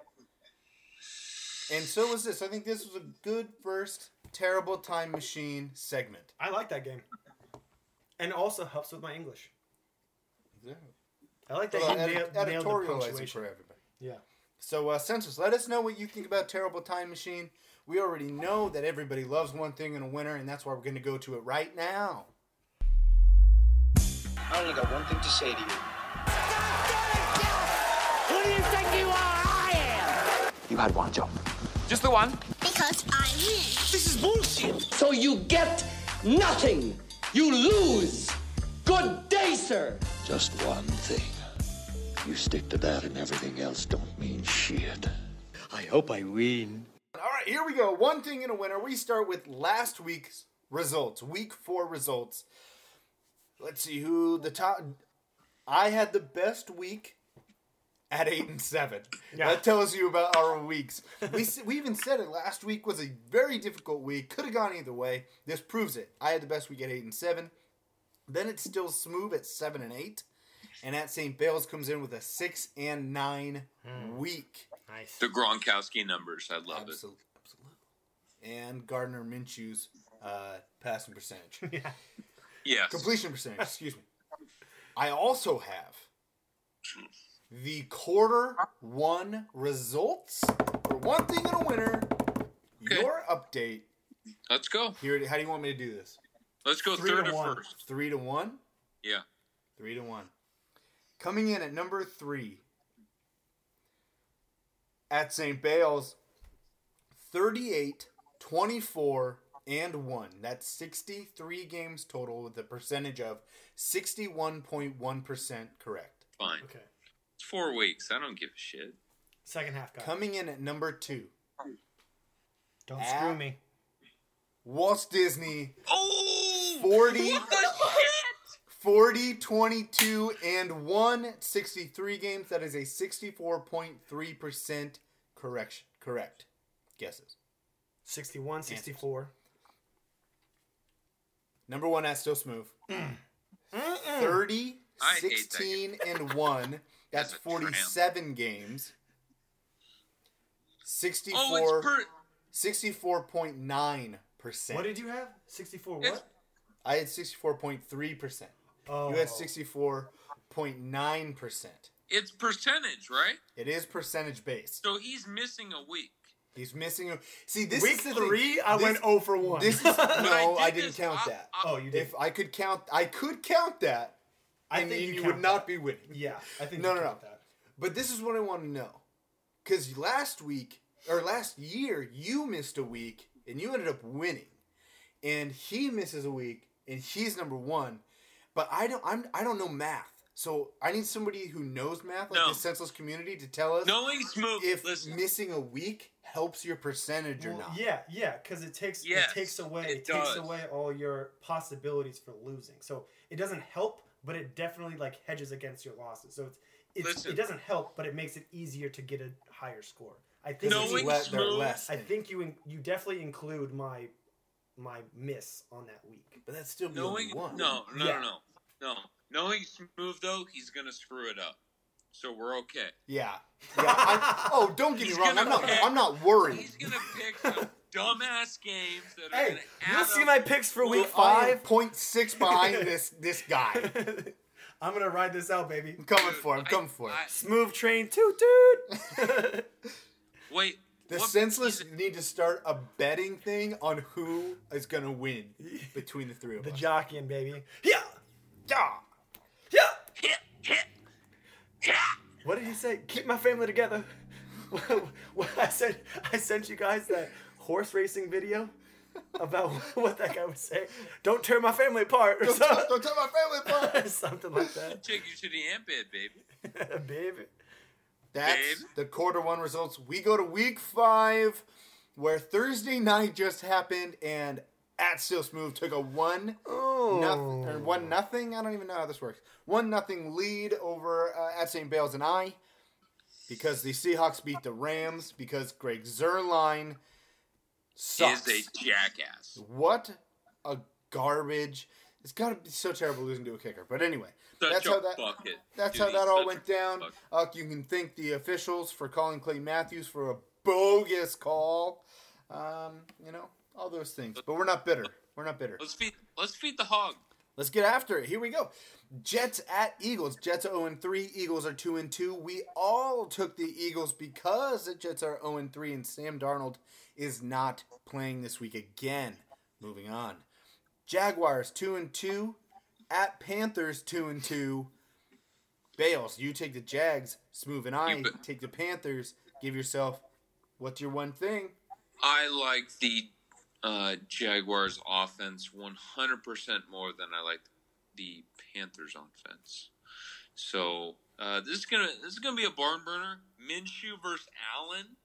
And so was this. I think this was a good first Terrible Time Machine segment. I like that game. And also helps with my English. Yeah. I like that well, you edit- nailed, nailed the punctuation. For everybody. Yeah. So, uh, Census, let us know what you think about Terrible Time Machine. We already know that everybody loves One Thing in a Winter, and that's why we're going to go to it right now. I only got one thing to say to you. Who do you think you are? I am. You had one job. Just the one. Because I win. This is bullshit. So you get nothing. You lose. Good day, sir. Just one thing. You stick to that and everything else don't mean shit. I hope I win. All right, here we go. One Thing in a Winter. We start with last week's results, week four results. Let's see who the top. I had the best week at eight and seven. Yeah. That tells you about our weeks. We we even said it last week was a very difficult week. Could have gone either way. This proves it. I had the best week at eight and seven. Then it's Still Smooth at seven and eight, and at Saint Bale's comes in with a six and nine mm. week. Nice. The Gronkowski numbers. I love Absol- it. Absolutely. And Gardner Minshew's uh, passing percentage. Yeah. Yes. Completion percentage. Excuse me. I also have the quarter one results for one thing and a winner. Okay. Your update. Let's go. Here. How do you want me to do this? Let's go third to first. Three to one? Yeah. Three to one. Coming in at number three at Saint Bale's, thirty-eight, twenty-four, and one. That's sixty-three games total with a percentage of sixty-one point one percent correct. Fine. Okay. It's four weeks. I don't give a shit. Second half guy. Coming in at number two. Don't at screw me. Walt Disney. Oh! forty, twenty-two, and one, sixty-three games. That is a sixty-four point three percent correction. Correct. Guesses. sixty-one, sixty-four. Answers. Number one at Still Smooth. Mm. thirty, sixteen, and one. That's forty-seven games. sixty-four, sixty-four point nine percent. What did you have? sixty-four what? It's- I had sixty-four point three percent. Oh. You had sixty-four point nine percent. It's percentage, right? It is percentage-based. So he's missing a week. He's missing a... See, this week is three, I this, went oh for one. This is, no, I, did I didn't this, count I, that. I, oh, you did. If I could count... I could count that, I and think you, you would that. not be winning. Yeah, I think no, you no, count no. that. But this is what I want to know. Because last week, or last year, you missed a week, and you ended up winning. And he misses a week, and he's number one. But I don't, I'm, I don't know math, so I need somebody who knows math, like no. the senseless community, to tell us if Listen. missing a week helps your percentage well, or not. Yeah, yeah, because it takes yes, it takes away it, it takes away all your possibilities for losing. So it doesn't help, but it definitely like hedges against your losses. So it's, it's it doesn't help, but it makes it easier to get a higher score. I think you let their less. I think you in, you definitely include my. my miss on that week. But that's still knowing, one. No, no, yeah. no, no. Knowing Smooth, though, he's going to screw it up. So we're okay. Yeah. yeah I, oh, don't get he's me wrong. I'm not, pick, I'm not worried. He's going to pick some dumbass games that hey, are going to add You'll up. See my picks for week five. five point six behind this, this guy. I'm going to ride this out, baby. I'm coming Dude, for him. I, coming for him. Smooth train toot toot. Wait. The what? Senseless need to start a betting thing on who is going to win between the three of the us. The jockeying, baby. Yeah! Yeah! Yeah! Yeah! Yeah! Yeah! What did he say? Keep my family together. Well, I said, I sent you guys that horse racing video about what that guy would say. Don't tear my family apart. Or don't, something. Don't tear my family apart. Something like that. Take you to the amp bed, baby. Baby. That's Babe. the quarter one results. We go to week five, where Thursday night just happened, and at Still Smooth took a one oh. nothing, or one nothing. I don't even know how this works. One nothing lead over uh, at Saint Bale's and I, because the Seahawks beat the Rams because Greg Zuerlein sucks. Is a jackass. What a garbage. It's got to be so terrible losing to a kicker. But anyway, Such that's how that bucket, that's dude, how that all went down. Uh, you can thank the officials for calling Clay Matthews for a bogus call. Um, you know, all those things. But we're not bitter. We're not bitter. Let's feed let's feed the hog. Let's get after it. Here we go. Jets at Eagles. Jets are oh and three. Eagles are two and two. We all took the Eagles because the Jets are oh and three and Sam Darnold is not playing this week again. Moving on. Jaguars two and two, at Panthers two and two. Bales, you take the Jags. Smooth and I take the Panthers. Give yourself, what's your one thing? I like the uh, Jaguars offense one hundred percent more than I like the Panthers offense. So uh, this is gonna this is gonna be a barn burner. Minshew versus Allen,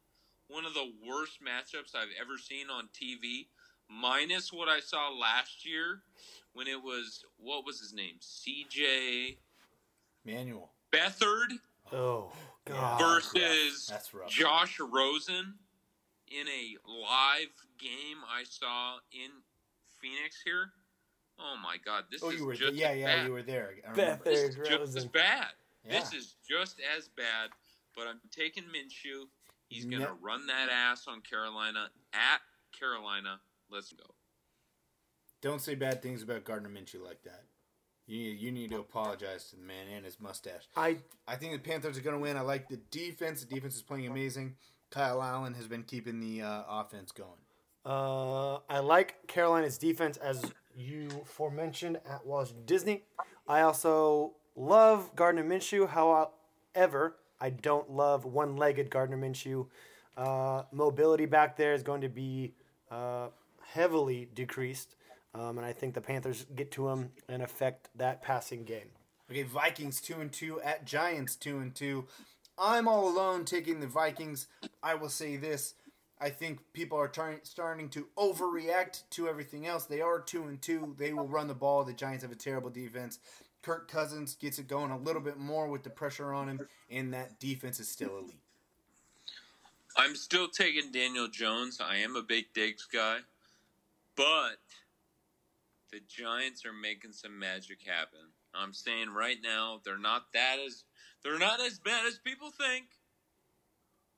one of the worst matchups I've ever seen on T V. minus what I saw last year when it was, what was his name? C J Manuel. Beathard. Oh, God. Versus that's rough. Josh Rosen in a live game I saw in Phoenix here. Oh, my God. This oh, is you were, just yeah, as yeah, bad. Yeah, yeah, you were there. I remember. This is Rosen. Just as bad. Yeah. This is just as bad, but I'm taking Minshew. He's going to nope. run that ass on Carolina. At Carolina, let's go. Don't say bad things about Gardner Minshew like that. You need, you need to apologize to the man and his mustache. I I think the Panthers are going to win. I like the defense. The defense is playing amazing. Kyle Allen has been keeping the uh, offense going. Uh, I like Carolina's defense, as you forementioned, at Washington Disney. I also love Gardner Minshew. However, I don't love one-legged Gardner Minshew. Uh, mobility back there is going to be uh, heavily decreased. Um, and I think the Panthers get to him and affect that passing game. Okay, Vikings two and two at Giants two and two. I'm all alone taking the Vikings. I will say this: I think people are tar- starting to overreact to everything else. They are two and two. They will run the ball. The Giants have a terrible defense. Kirk Cousins gets it going a little bit more with the pressure on him, and that defense is still elite. I'm still taking Daniel Jones. I am a big Diggs guy, but the Giants are making some magic happen. I'm saying right now they're not that as they're not as bad as people think.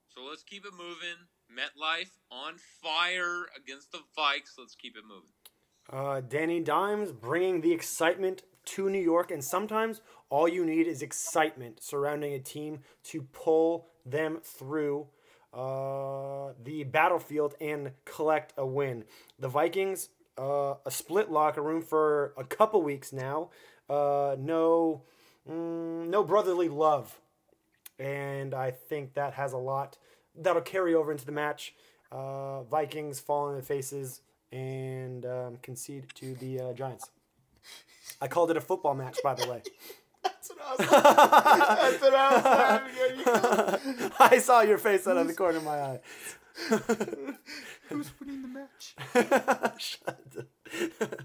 So let's keep it moving. MetLife on fire against the Vikes. Let's keep it moving. Uh, Danny Dimes bringing the excitement to New York, and sometimes all you need is excitement surrounding a team to pull them through uh, the battlefield and collect a win. The Vikings. Uh, a split locker room for a couple weeks now. Uh, no, mm, no brotherly love, and I think that has a lot that'll carry over into the match. Uh, Vikings fall in the faces and um, concede to the uh, Giants. I called it a football match, by the way. That's what I was That's what I was I saw your face out of the corner of my eye. Who's winning the match? Shut up.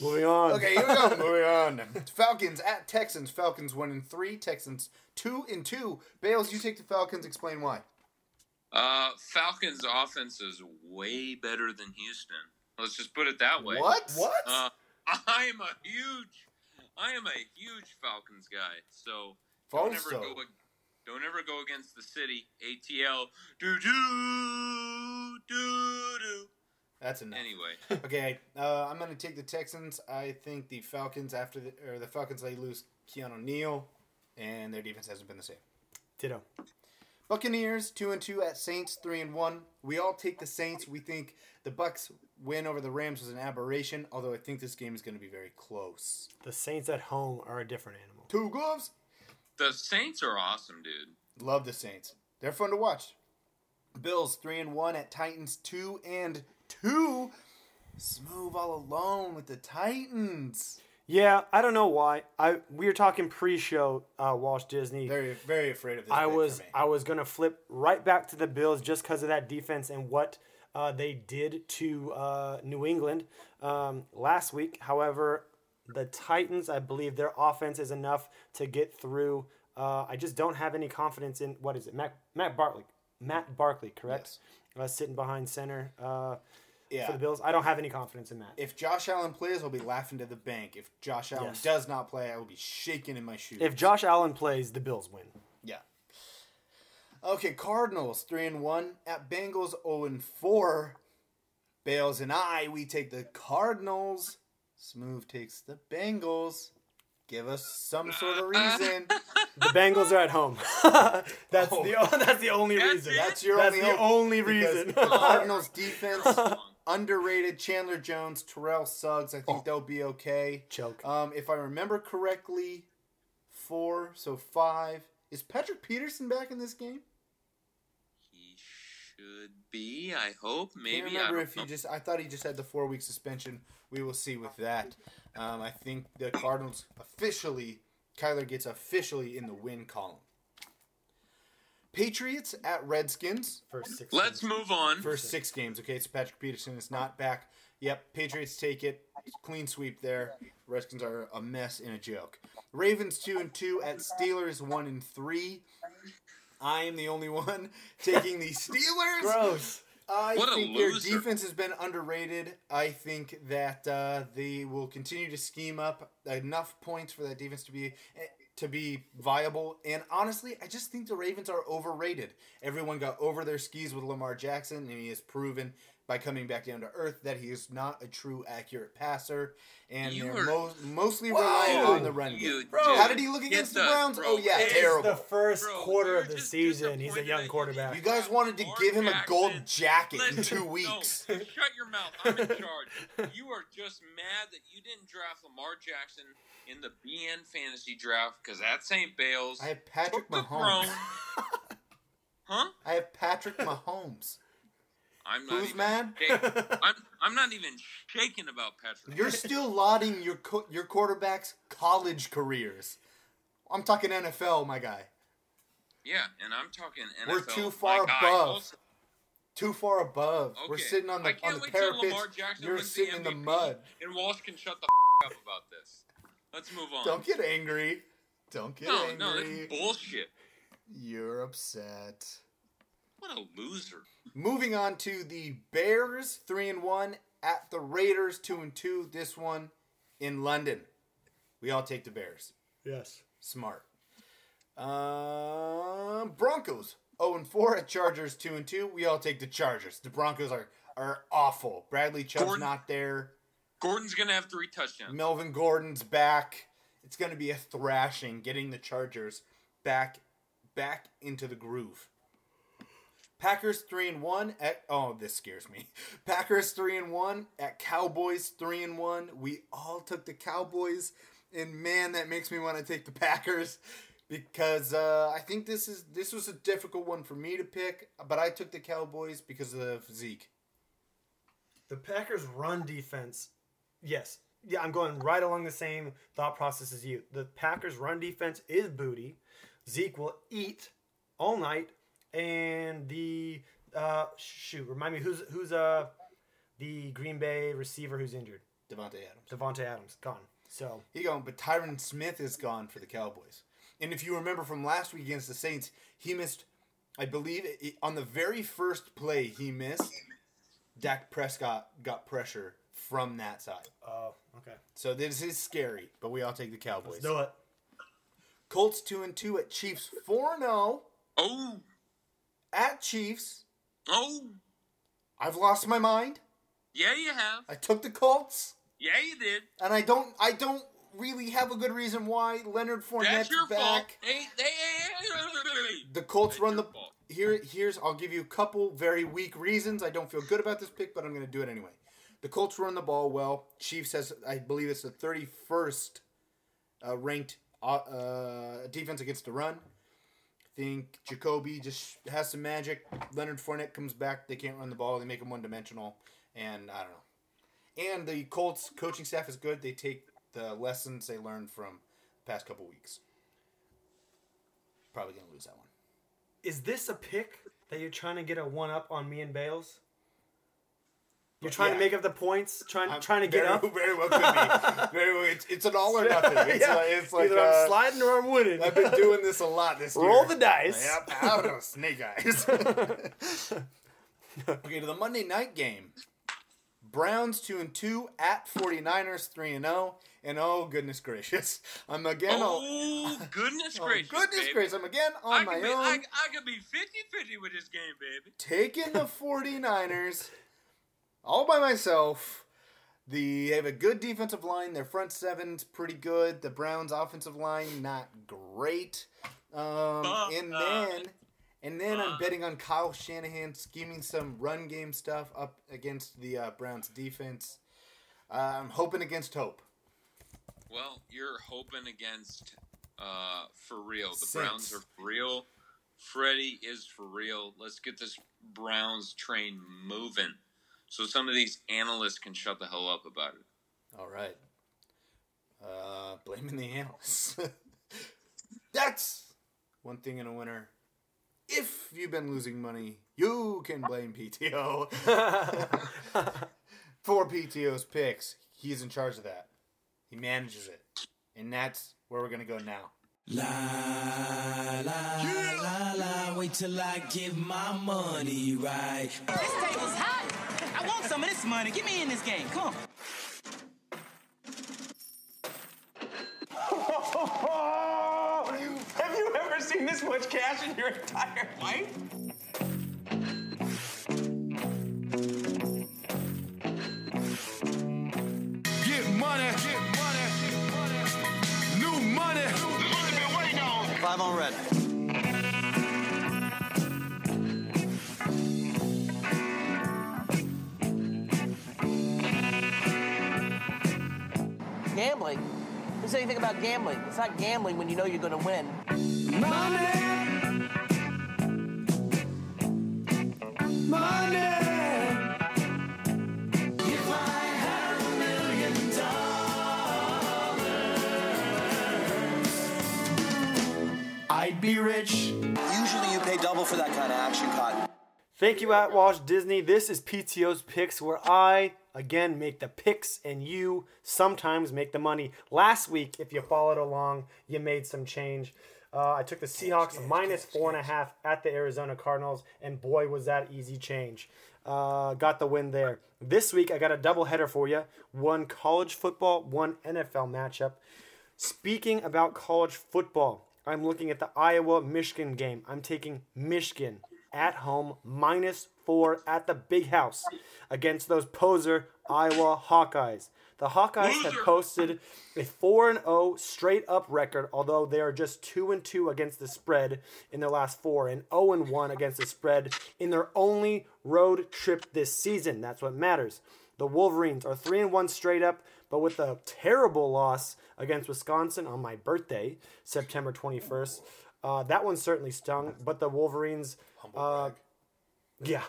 Moving on. Okay, here we go. Moving on. Falcons at Texans. Falcons one and three. Texans two and two. Bales, you take the Falcons. Explain why. Uh, Falcons offense is way better than Houston. Let's just put it that way. What? What? Uh, I'm a huge, I am a huge Falcons guy. So don't ever go. Don't ever go against the city. A T L. Do do do do. That's enough. Anyway, okay. Uh, I'm gonna take the Texans. I think the Falcons after the or the Falcons they lose Keanu Neal, and their defense hasn't been the same. Ditto. Buccaneers two and two at Saints three and one. We all take the Saints. We think the Bucs win over the Rams was an aberration. Although I think this game is gonna be very close. The Saints at home are a different animal. Two gloves. The Saints are awesome, dude. Love the Saints. They're fun to watch. Bills three and one at Titans two and two. Smooth all alone with the Titans. Yeah, I don't know why. I we were talking pre-show uh, Walt Disney. Very very afraid of this. I was I was gonna flip right back to the Bills just because of that defense and what uh, they did to uh, New England um, last week. However. The Titans, I believe their offense is enough to get through. Uh, I just don't have any confidence in, what is it, Matt, Matt Barkley. Matt Barkley, correct? Yes. Uh, sitting behind center uh, yeah. for the Bills. I don't have any confidence in that. If Josh Allen plays, I'll be laughing to the bank. If Josh Allen yes. does not play, I will be shaking in my shoes. If Josh Allen plays, the Bills win. Yeah. Okay, Cardinals, three and one. At Bengals, oh and four. Bales and I, we take the Cardinals. Smooth takes the Bengals. Give us some sort of reason. The Bengals are at home. that's oh. the that's the only that's reason. It? That's your that's only the only reason. Cardinals defense underrated. Chandler Jones, Terrell Suggs. I think oh. they'll be okay. Choke. Um, if I remember correctly, four so five. Is Patrick Peterson back in this game? He should be. I hope. Maybe. I can't remember I if he know. just. I thought he just had the four week suspension. We will see with that. Um, I think the Cardinals officially, Kyler gets officially in the win column. Patriots at Redskins. First six Let's games. move on. First six games, okay? So Patrick Peterson is not back. Yep, Patriots take it. Clean sweep there. Redskins are a mess and a joke. Ravens two and two at Steelers one and three. I am the only one taking the Steelers. Gross. I what think their defense has been underrated. I think that uh, they will continue to scheme up enough points for that defense to be to be viable. And honestly, I just think the Ravens are overrated. Everyone got over their skis with Lamar Jackson, and he has proven by coming back down to earth that he is not a true accurate passer. And you they're are... mo- mostly Whoa. relying on the run game. Bro, how did he look against the Browns? Bro, oh, yeah, it terrible. It's the first bro, quarter of the season. He's a young quarterback. You guys wanted to Lamar give him Jackson. a gold jacket Listen, in two weeks. No, shut your mouth. I'm in charge. You are just mad that you didn't draft Lamar Jackson in the B N fantasy draft because that's Saint Bale's. I have Patrick Took Mahomes. huh? I have Patrick Mahomes. I'm not Who's even mad? I'm, I'm not even shaking about Patrick. You're still lauding your co- your quarterback's college careers. I'm talking N F L, my guy. Yeah, and I'm talking N F L. We're too far above. Too far above. Okay. We're sitting on the, on the parapet. You're sitting in the mud. And Walsh can shut the f*** up about this. Let's move on. Don't get angry. Don't get no, angry. No, no, that's bullshit. You're upset. What a loser. Moving on to the Bears, three and one, at the Raiders, two and two. This one in London. We all take the Bears. Yes. Smart. Uh, Broncos, oh and four, at Chargers, two and two. We all take the Chargers. The Broncos are, are awful. Bradley Chubb's Gordon, not there. Gordon's going to have three touchdowns. Melvin Gordon's back. It's going to be a thrashing, getting the Chargers back back into the groove. Packers three and one at... Oh, this scares me. Packers three and one at Cowboys three and one. We all took the Cowboys. And man, that makes me want to take the Packers. Because uh, I think this is this was a difficult one for me to pick. But I took the Cowboys because of Zeke. The Packers' run defense. Yes. Yeah, I'm going right along the same thought process as you. The Packers' run defense is booty. Zeke will eat all night. And the uh, shoot, remind me who's who's uh the Green Bay receiver who's injured? Devontae Adams. Devontae Adams gone. So he gone, but Tyron Smith is gone for the Cowboys. And if you remember from last week against the Saints, he missed, I believe, it, on the very first play he missed. Dak Prescott got pressure from that side. Oh, okay. So this is scary, but we all take the Cowboys. Let's do it. Colts two and two at Chiefs four and zero. Oh. At Chiefs. Oh. I've lost my mind. Yeah, you have. I took the Colts. Yeah, you did. And I don't I don't really have a good reason why. Leonard Fournette's back. That's your fault. Hey, they, hey, the Colts That's run the... Fault. Here, Here's... I'll give you a couple very weak reasons. I don't feel good about this pick, but I'm going to do it anyway. The Colts run the ball well. Chiefs has, I believe it's the thirty-first uh, ranked uh, uh, defense against the run. I think Jacoby just has some magic. Leonard Fournette comes back. They can't run the ball. They make him one-dimensional. And I don't know. And the Colts coaching staff is good. They take the lessons they learned from the past couple weeks. Probably going to lose that one. Is this a pick that you're trying to get a one-up on me and Bales? You're trying yeah. to make up the points, trying I'm trying to very, get up. Very well could be. Very well, it's, it's an all or nothing. It's yeah. like, it's like either uh, I'm sliding or I'm winning. I've been doing this a lot this Roll year. Roll the dice. Yep. I don't know, snake eyes. Okay, to the Monday night game. Browns two and two at 49ers three and zero, and oh goodness gracious, I'm again. Oh on, goodness oh, gracious, goodness baby. gracious, I'm again on I my be, own. I, I could be fifty-fifty with this game, baby. Taking the 49ers. All by myself. The, they have a good defensive line. Their front seven's pretty good. The Browns' offensive line, not great. Um, and then, and then I'm betting on Kyle Shanahan scheming some run game stuff up against the uh, Browns' defense. Uh, I'm hoping against hope. Well, you're hoping against uh, for real. The Sense. Browns are for real. Freddie is for real. Let's get this Browns train moving. So some of these analysts can shut the hell up about it. All right. Uh, blaming the analysts. That's one thing in a winner if you've been losing money, you can blame P T O for P T O's picks. He's in charge of that. He manages it. And that's where we're going to go now. La, la, yeah. la, la, wait till I give my money right. This table's hot. I want some of this money. Get me in this game. Come on. Have you ever seen this much cash in your entire life? Get money, get money, get money. New money. Look at me, what he knows. Five on red. Gambling. Who says anything about gambling? It's not gambling when you know you're going to win. Money! Money! If I had a million dollars, I'd be rich. Usually you pay double for that kind of action, Cotton. Thank you, at Walt Disney. This is P T O's Picks, where I... Again, make the picks, and you sometimes make the money. Last week, if you followed along, you made some change. Uh, I took the Seahawks change, minus change, four and a half at the Arizona Cardinals, and boy, was that easy change. Uh, got the win there. This week, I got a doubleheader for you. One college football, one N F L matchup. Speaking about college football, I'm looking at the Iowa-Michigan game. I'm taking Michigan at home, minus four at the Big House against those poser Iowa Hawkeyes. The Hawkeyes have posted a four and oh straight-up record, although they are just two and two against the spread in their last four, and oh and one against the spread in their only road trip this season. That's what matters. The Wolverines are three and one straight-up, but with a terrible loss against Wisconsin on my birthday, September twenty-first. Uh, that one certainly stung, but the Wolverines... Uh, yeah.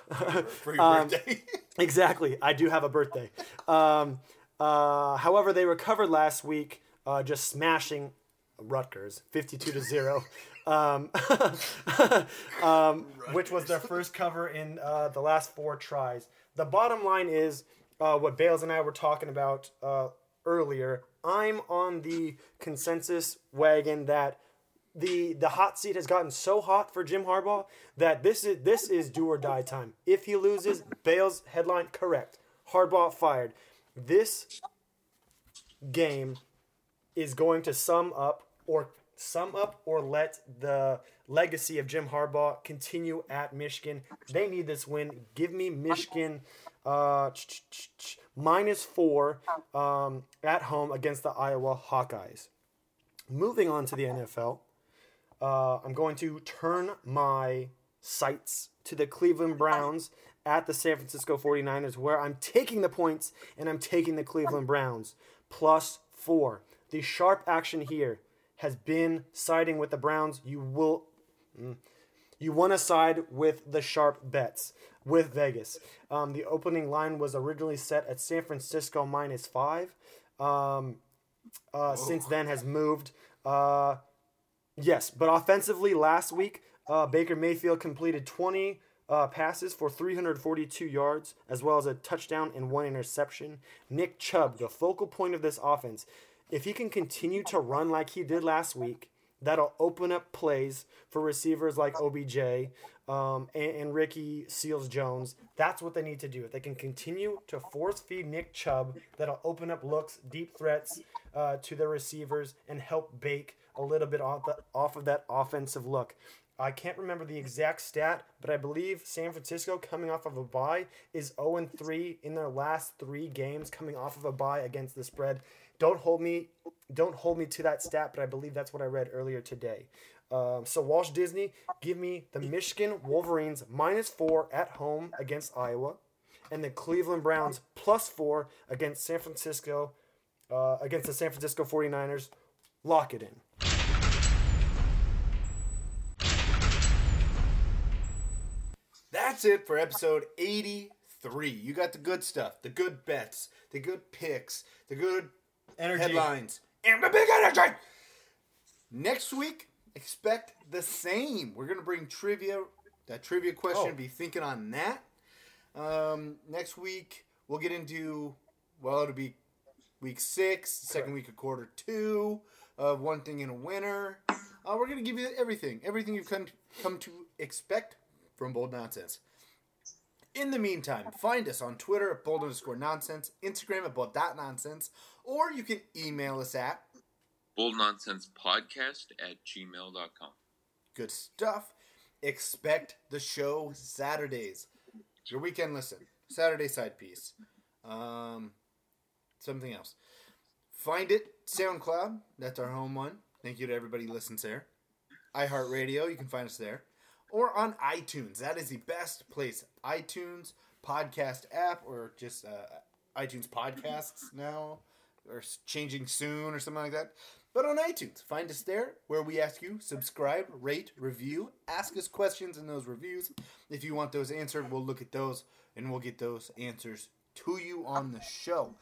For your um, birthday. Exactly. I do have a birthday. Um, uh, however, they recovered last week, uh, just smashing Rutgers, fifty-two to zero, um, um, which was their first cover in uh, the last four tries. The bottom line is uh, what Bales and I were talking about uh, earlier. I'm on the consensus wagon that The the hot seat has gotten so hot for Jim Harbaugh that this is this is do or die time. If he loses, Bale's headline correct. Harbaugh fired. This game is going to sum up or sum up or let the legacy of Jim Harbaugh continue at Michigan. They need this win. Give me Michigan uh, minus four um, at home against the Iowa Hawkeyes. Moving on to the N F L. Uh, I'm going to turn my sights to the Cleveland Browns at the San Francisco forty-niners, where I'm taking the points and I'm taking the Cleveland Browns. Plus four. The sharp action here has been siding with the Browns. You will, you want to side with the sharp bets with Vegas. Um, the opening line was originally set at San Francisco minus five. Um, uh, since then has moved... Uh, Yes, but offensively last week, uh, Baker Mayfield completed twenty uh, passes for three hundred forty-two yards, as well as a touchdown and one interception. Nick Chubb, the focal point of this offense, if he can continue to run like he did last week, that'll open up plays for receivers like O B J um, and, and Ricky Seals-Jones. That's what they need to do. If they can continue to force-feed Nick Chubb, that'll open up looks, deep threats uh, to their receivers and help bake a little bit off, the, off of that offensive look. I can't remember the exact stat, but I believe San Francisco coming off of a bye is oh and three in their last three games coming off of a bye against the spread. Don't hold me don't hold me to that stat, but I believe that's what I read earlier today. Um, so Walsh Disney, give me the Michigan Wolverines minus four at home against Iowa and the Cleveland Browns plus four against San Francisco, uh, against the San Francisco forty-niners. Lock it in. That's it for episode eighty-three. You got the good stuff, the good bets, the good picks, the good energy headlines, and the big energy. Next week, Expect the same. We're going to bring trivia, that trivia question, oh. be thinking on that. Um, next week, we'll get into, well, it'll be week six, second week of quarter two, of uh, one thing in a winner. Uh, we're going to give you everything, everything you've come to, come to expect from Bold Nonsense. In the meantime, find us on Twitter at bold underscore nonsense, Instagram at bold dot nonsense, or you can email us at bold nonsense podcast at gmail dot com. Good stuff. Expect the show Saturdays. Your weekend listen. Saturday side piece. Um, something else. Find it. SoundCloud. That's our home one. Thank you to everybody who listens there. iHeartRadio. You can find us there. Or on iTunes. That is the best place. iTunes podcast app, or just uh, iTunes podcasts now, or changing soon or something like that. But on iTunes, find us there, where we ask you, subscribe, rate, review, ask us questions in those reviews. If you want those answered, we'll look at those, and we'll get those answers to you on the show.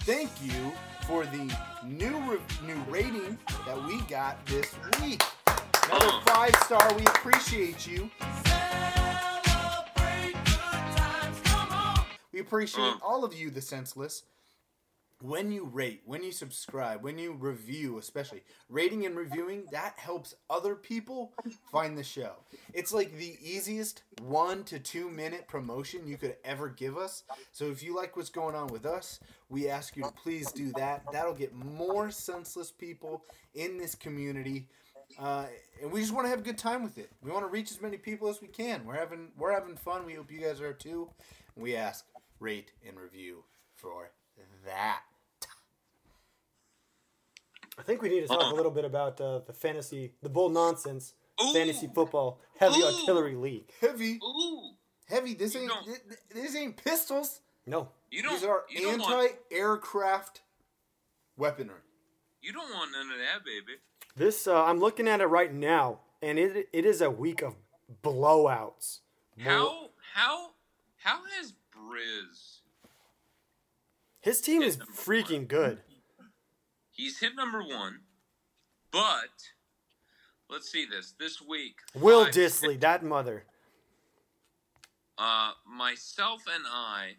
Thank you for the new re- new rating that we got this week. Another five star, we appreciate you. Celebrate good times, come on. We appreciate all of you, the senseless. When you rate, when you subscribe, when you review, especially rating and reviewing, that helps other people find the show. It's like the easiest one to two minute promotion you could ever give us. So if you like what's going on with us, we ask you to please do that. That'll get more senseless people in this community. Uh, and we just want to have a good time with it. We want to reach as many people as we can. We're having we're having fun. We hope you guys are too. We ask, rate, and review for that. I think we need to talk uh-huh. a little bit about uh, the fantasy, the Bold Nonsense Ooh. Fantasy Football Heavy Ooh. Artillery League. Heavy, Ooh. heavy. This you ain't this, this ain't pistols. No, you don't, these are you anti-aircraft want... weaponry. You don't want none of that, baby. This uh, I'm looking at it right now, and it it is a week of blowouts. How how how has Briz? His team is freaking good. He's hit number one, but let's see this. This week, Will I, Disley, that mother. Uh, myself and I.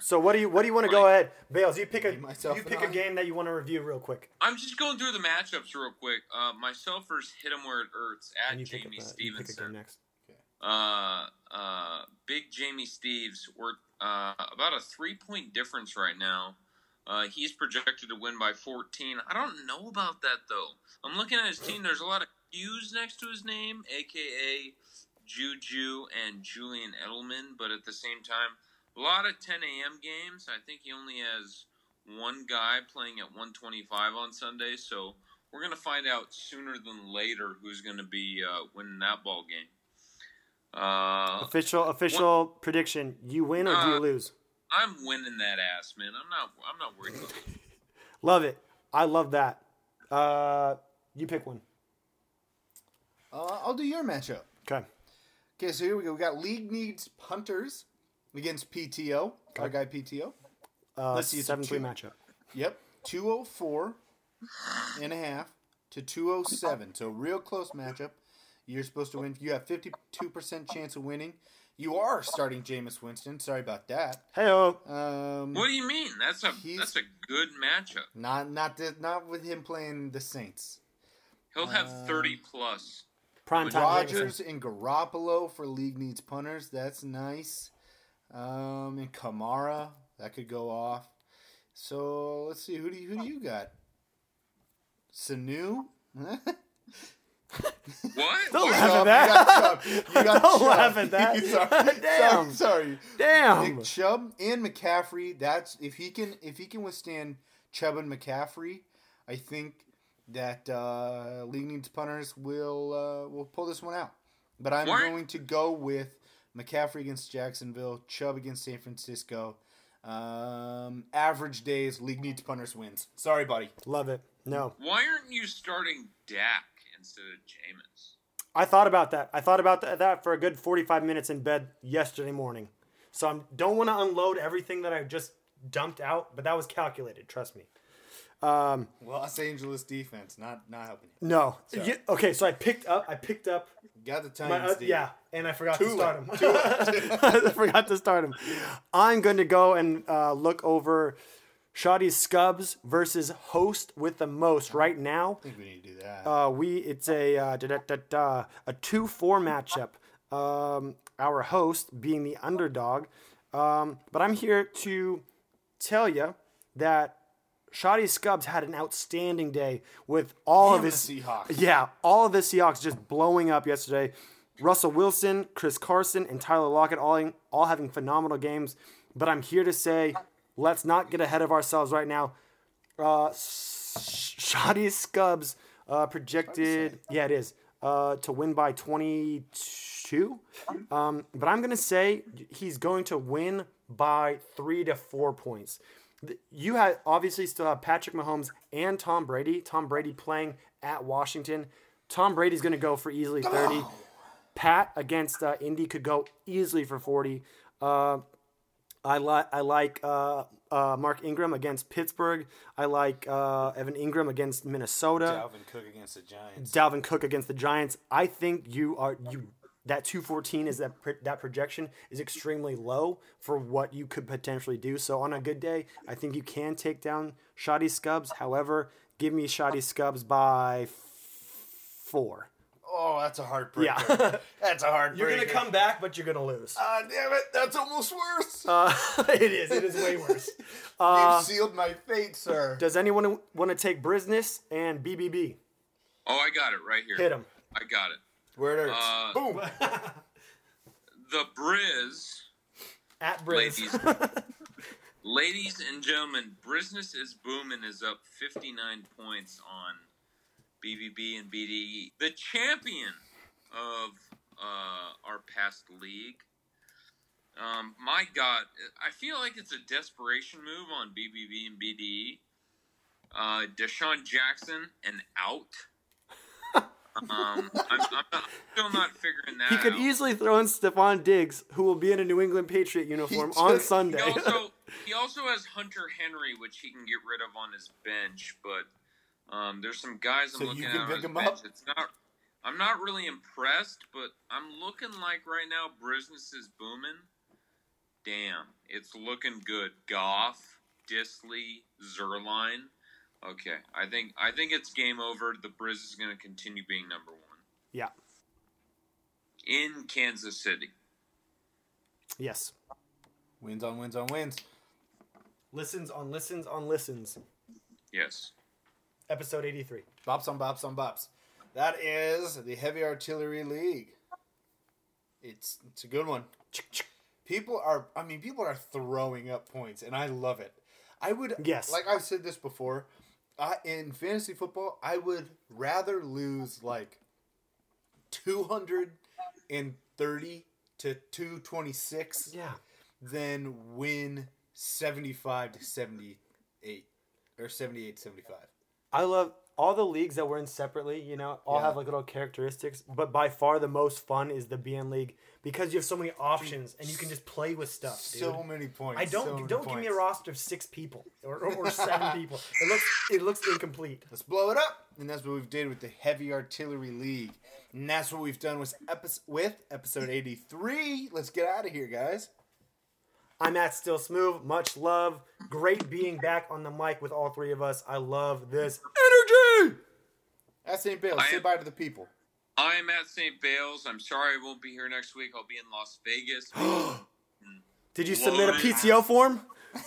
So what do you what do you want to like, go ahead, Bales? You pick a myself you pick I. a game that you want to review real quick. I'm just going through the matchups real quick. Uh, myself versus Hit 'em where it hurts at Jamie a, Stevenson. Pick a game next. Okay. Uh, uh, big Jamie Steves. We're uh, about a three point difference right now. Uh, he's projected to win by fourteen. I don't know about that, though. I'm looking at his team. There's a lot of Q's next to his name, a k a. Juju and Julian Edelman. But at the same time, a lot of ten a.m. games. I think he only has one guy playing at one twenty-five on Sunday. So we're going to find out sooner than later who's going to be uh, winning that ball game. Uh, official official one, prediction. You win or uh, do you lose? I'm winning that ass, man. I'm not. I'm not worried about it. Love it. I love that. Uh, you pick one. Uh, I'll do your matchup. Okay. Okay. So here we go. We got League Needs Punters against P T O. Okay. Our guy P T O. Uh, Let's see. seven three matchup. Yep. two oh four and a half to two oh seven. So real close matchup. You're supposed to win. You have fifty-two percent chance of winning. You are starting Jameis Winston. Sorry about that. Hey-o. Um, what do you mean? That's a that's a good matchup. Not not the, not with him playing the Saints. He'll have um, thirty plus. Prime time. Rodgers and Garoppolo for League Needs Punters. That's nice. Um, and Kamara, that could go off. So let's see. Who do you, who do you got? Sanu. What? Don't laugh at that. You got Don't Chubb. laugh at that. sorry. Damn. Sorry. Damn. Nick Chubb and McCaffrey. That's if he can if he can withstand Chubb and McCaffrey, I think that uh, League Needs Punters will uh, will pull this one out. But I'm what? going to go with McCaffrey against Jacksonville, Chubb against San Francisco. Um, average days, League Needs Punters wins. Sorry, buddy. Love it. No. Why aren't you starting Dak instead of Jameis? I thought about that. I thought about th- that for a good forty-five minutes in bed yesterday morning. So I don't want to unload everything that I just dumped out, but that was calculated. Trust me. Um, Los Angeles defense, not not helping you. No. So. Yeah, okay, so I picked up. I picked up. Got the Titans. Uh, yeah, and I forgot Two to start him. I forgot to start him. I'm going to go and uh, look over Shoddy Scubs versus Host with the Most right now. I think we need to do that. Uh, we it's a uh, da, da, da, da, a two four matchup. Um, our host being the underdog, um, but I'm here to tell you that Shoddy Scubs had an outstanding day with all Damn of his Seahawks. Yeah, all of the Seahawks just blowing up yesterday. Russell Wilson, Chris Carson, and Tyler Lockett all all having phenomenal games. But I'm here to say, let's not get ahead of ourselves right now. Uh, Shoddy Scubs uh, projected, yeah, it is uh, to win by twenty-two. Um, but I'm gonna say he's going to win by three to four points. You had obviously still have Patrick Mahomes and Tom Brady. Tom Brady playing at Washington. Tom Brady's going to go for easily thirty. Oh. Pat against uh, Indy could go easily for forty. Uh, I, li- I like uh, uh, Mark Ingram against Pittsburgh. I like uh, Evan Ingram against Minnesota. Dalvin Cook against the Giants. Dalvin Cook against the Giants. I think you are you. That two fourteen is that pro- that projection is extremely low for what you could potentially do. So on a good day, I think you can take down Shoddy Scubs. However, give me Shoddy Scubs by f- four. Oh, that's a heartbreaker. Yeah. That's a heartbreaker. You're gonna come back, but you're gonna lose. Ah, uh, damn it! That's almost worse. Uh, it is. It is way worse. uh, You've sealed my fate, sir. Does anyone want to take Brisness and B B B? Oh, I got it right here. Hit him. I got it. Where it hurts. Uh, Boom. The Briz. At Briz. Ladies, ladies and gentlemen, Brisness is booming is up fifty-nine points on B B B and B D E. The champion of uh, our past league. Um, my God, I feel like it's a desperation move on B B B and B D E. Uh, Deshaun Jackson and out. um, I'm, I'm, not, I'm still not figuring that out. He could out. easily throw in Stephon Diggs, who will be in a New England Patriot uniform just, on Sunday. He also, he also has Hunter Henry, which he can get rid of on his bench, but um, there's some guys I'm so looking at on his bench. It's not, I'm not really impressed, but I'm looking like right now Brisness is booming. Damn, it's looking good. Goff, Disley, Zerline. Okay, I think I think it's game over. The Briz is going to continue being number one. Yeah. In Kansas City. Yes. Wins on wins on wins. Listens on listens on listens. Yes. Episode eighty-three. Bops on bops on bops. That is the Heavy Artillery League. It's it's a good one. People are, I mean, people are throwing up points, and I love it. I would, yes. Like I've said this before, I, in fantasy football, I would rather lose like two hundred thirty to two twenty-six yeah. than win seventy-five to seventy-eight or seventy-eight to seventy-five. I love all the leagues that we're in separately, you know, all yeah. have like little characteristics, but by far the most fun is the B N League because you have so many options and you can just play with stuff, dude. So many points. I don't so don't give points. me a roster of six people or, or, or seven people. It looks it looks incomplete. Let's blow it up. And that's what we've did with the Heavy Artillery League. And that's what we've done with episode with episode eighty-three. Let's get out of here, guys. I'm at Still Smooth. Much love. Great being back on the mic with all three of us. I love this energy. At Saint Bales, say bye to the people. I am at Saint Bales. I'm sorry I won't be here next week. I'll be in Las Vegas. Did you submit a P T O form?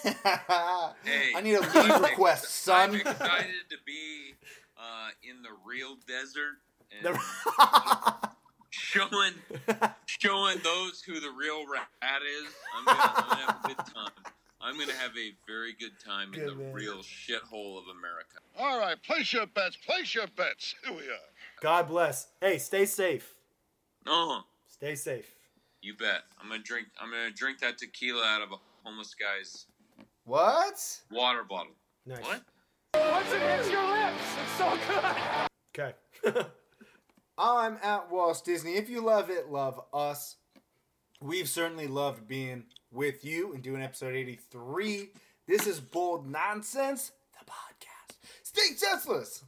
Hey, I need a leave request, ex- son. I'm excited to be uh, in the real desert. And Showing, showing those who the real rat is. I'm gonna, I'm gonna have a good time. I'm gonna have a very good time good in the man. real shithole of America. All right, place your bets. Place your bets. Here we are. God bless. Hey, stay safe. Uh-huh. Stay safe. You bet. I'm gonna drink. I'm gonna drink that tequila out of a homeless guy's what water bottle. Nice. What? Once it hits your lips, it's so good. Okay. I'm at Walt Disney. If you love it, love us. We've certainly loved being with you and doing episode eighty-three. This is Bold Nonsense, the podcast. Stay senseless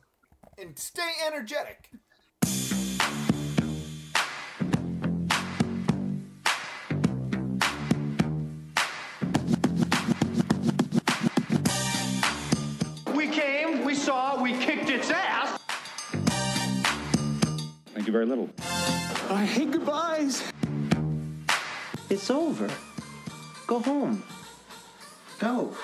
and stay energetic. We came, we saw, we kicked its ass. Thank you very little. I hate goodbyes. It's over. Go home. Go.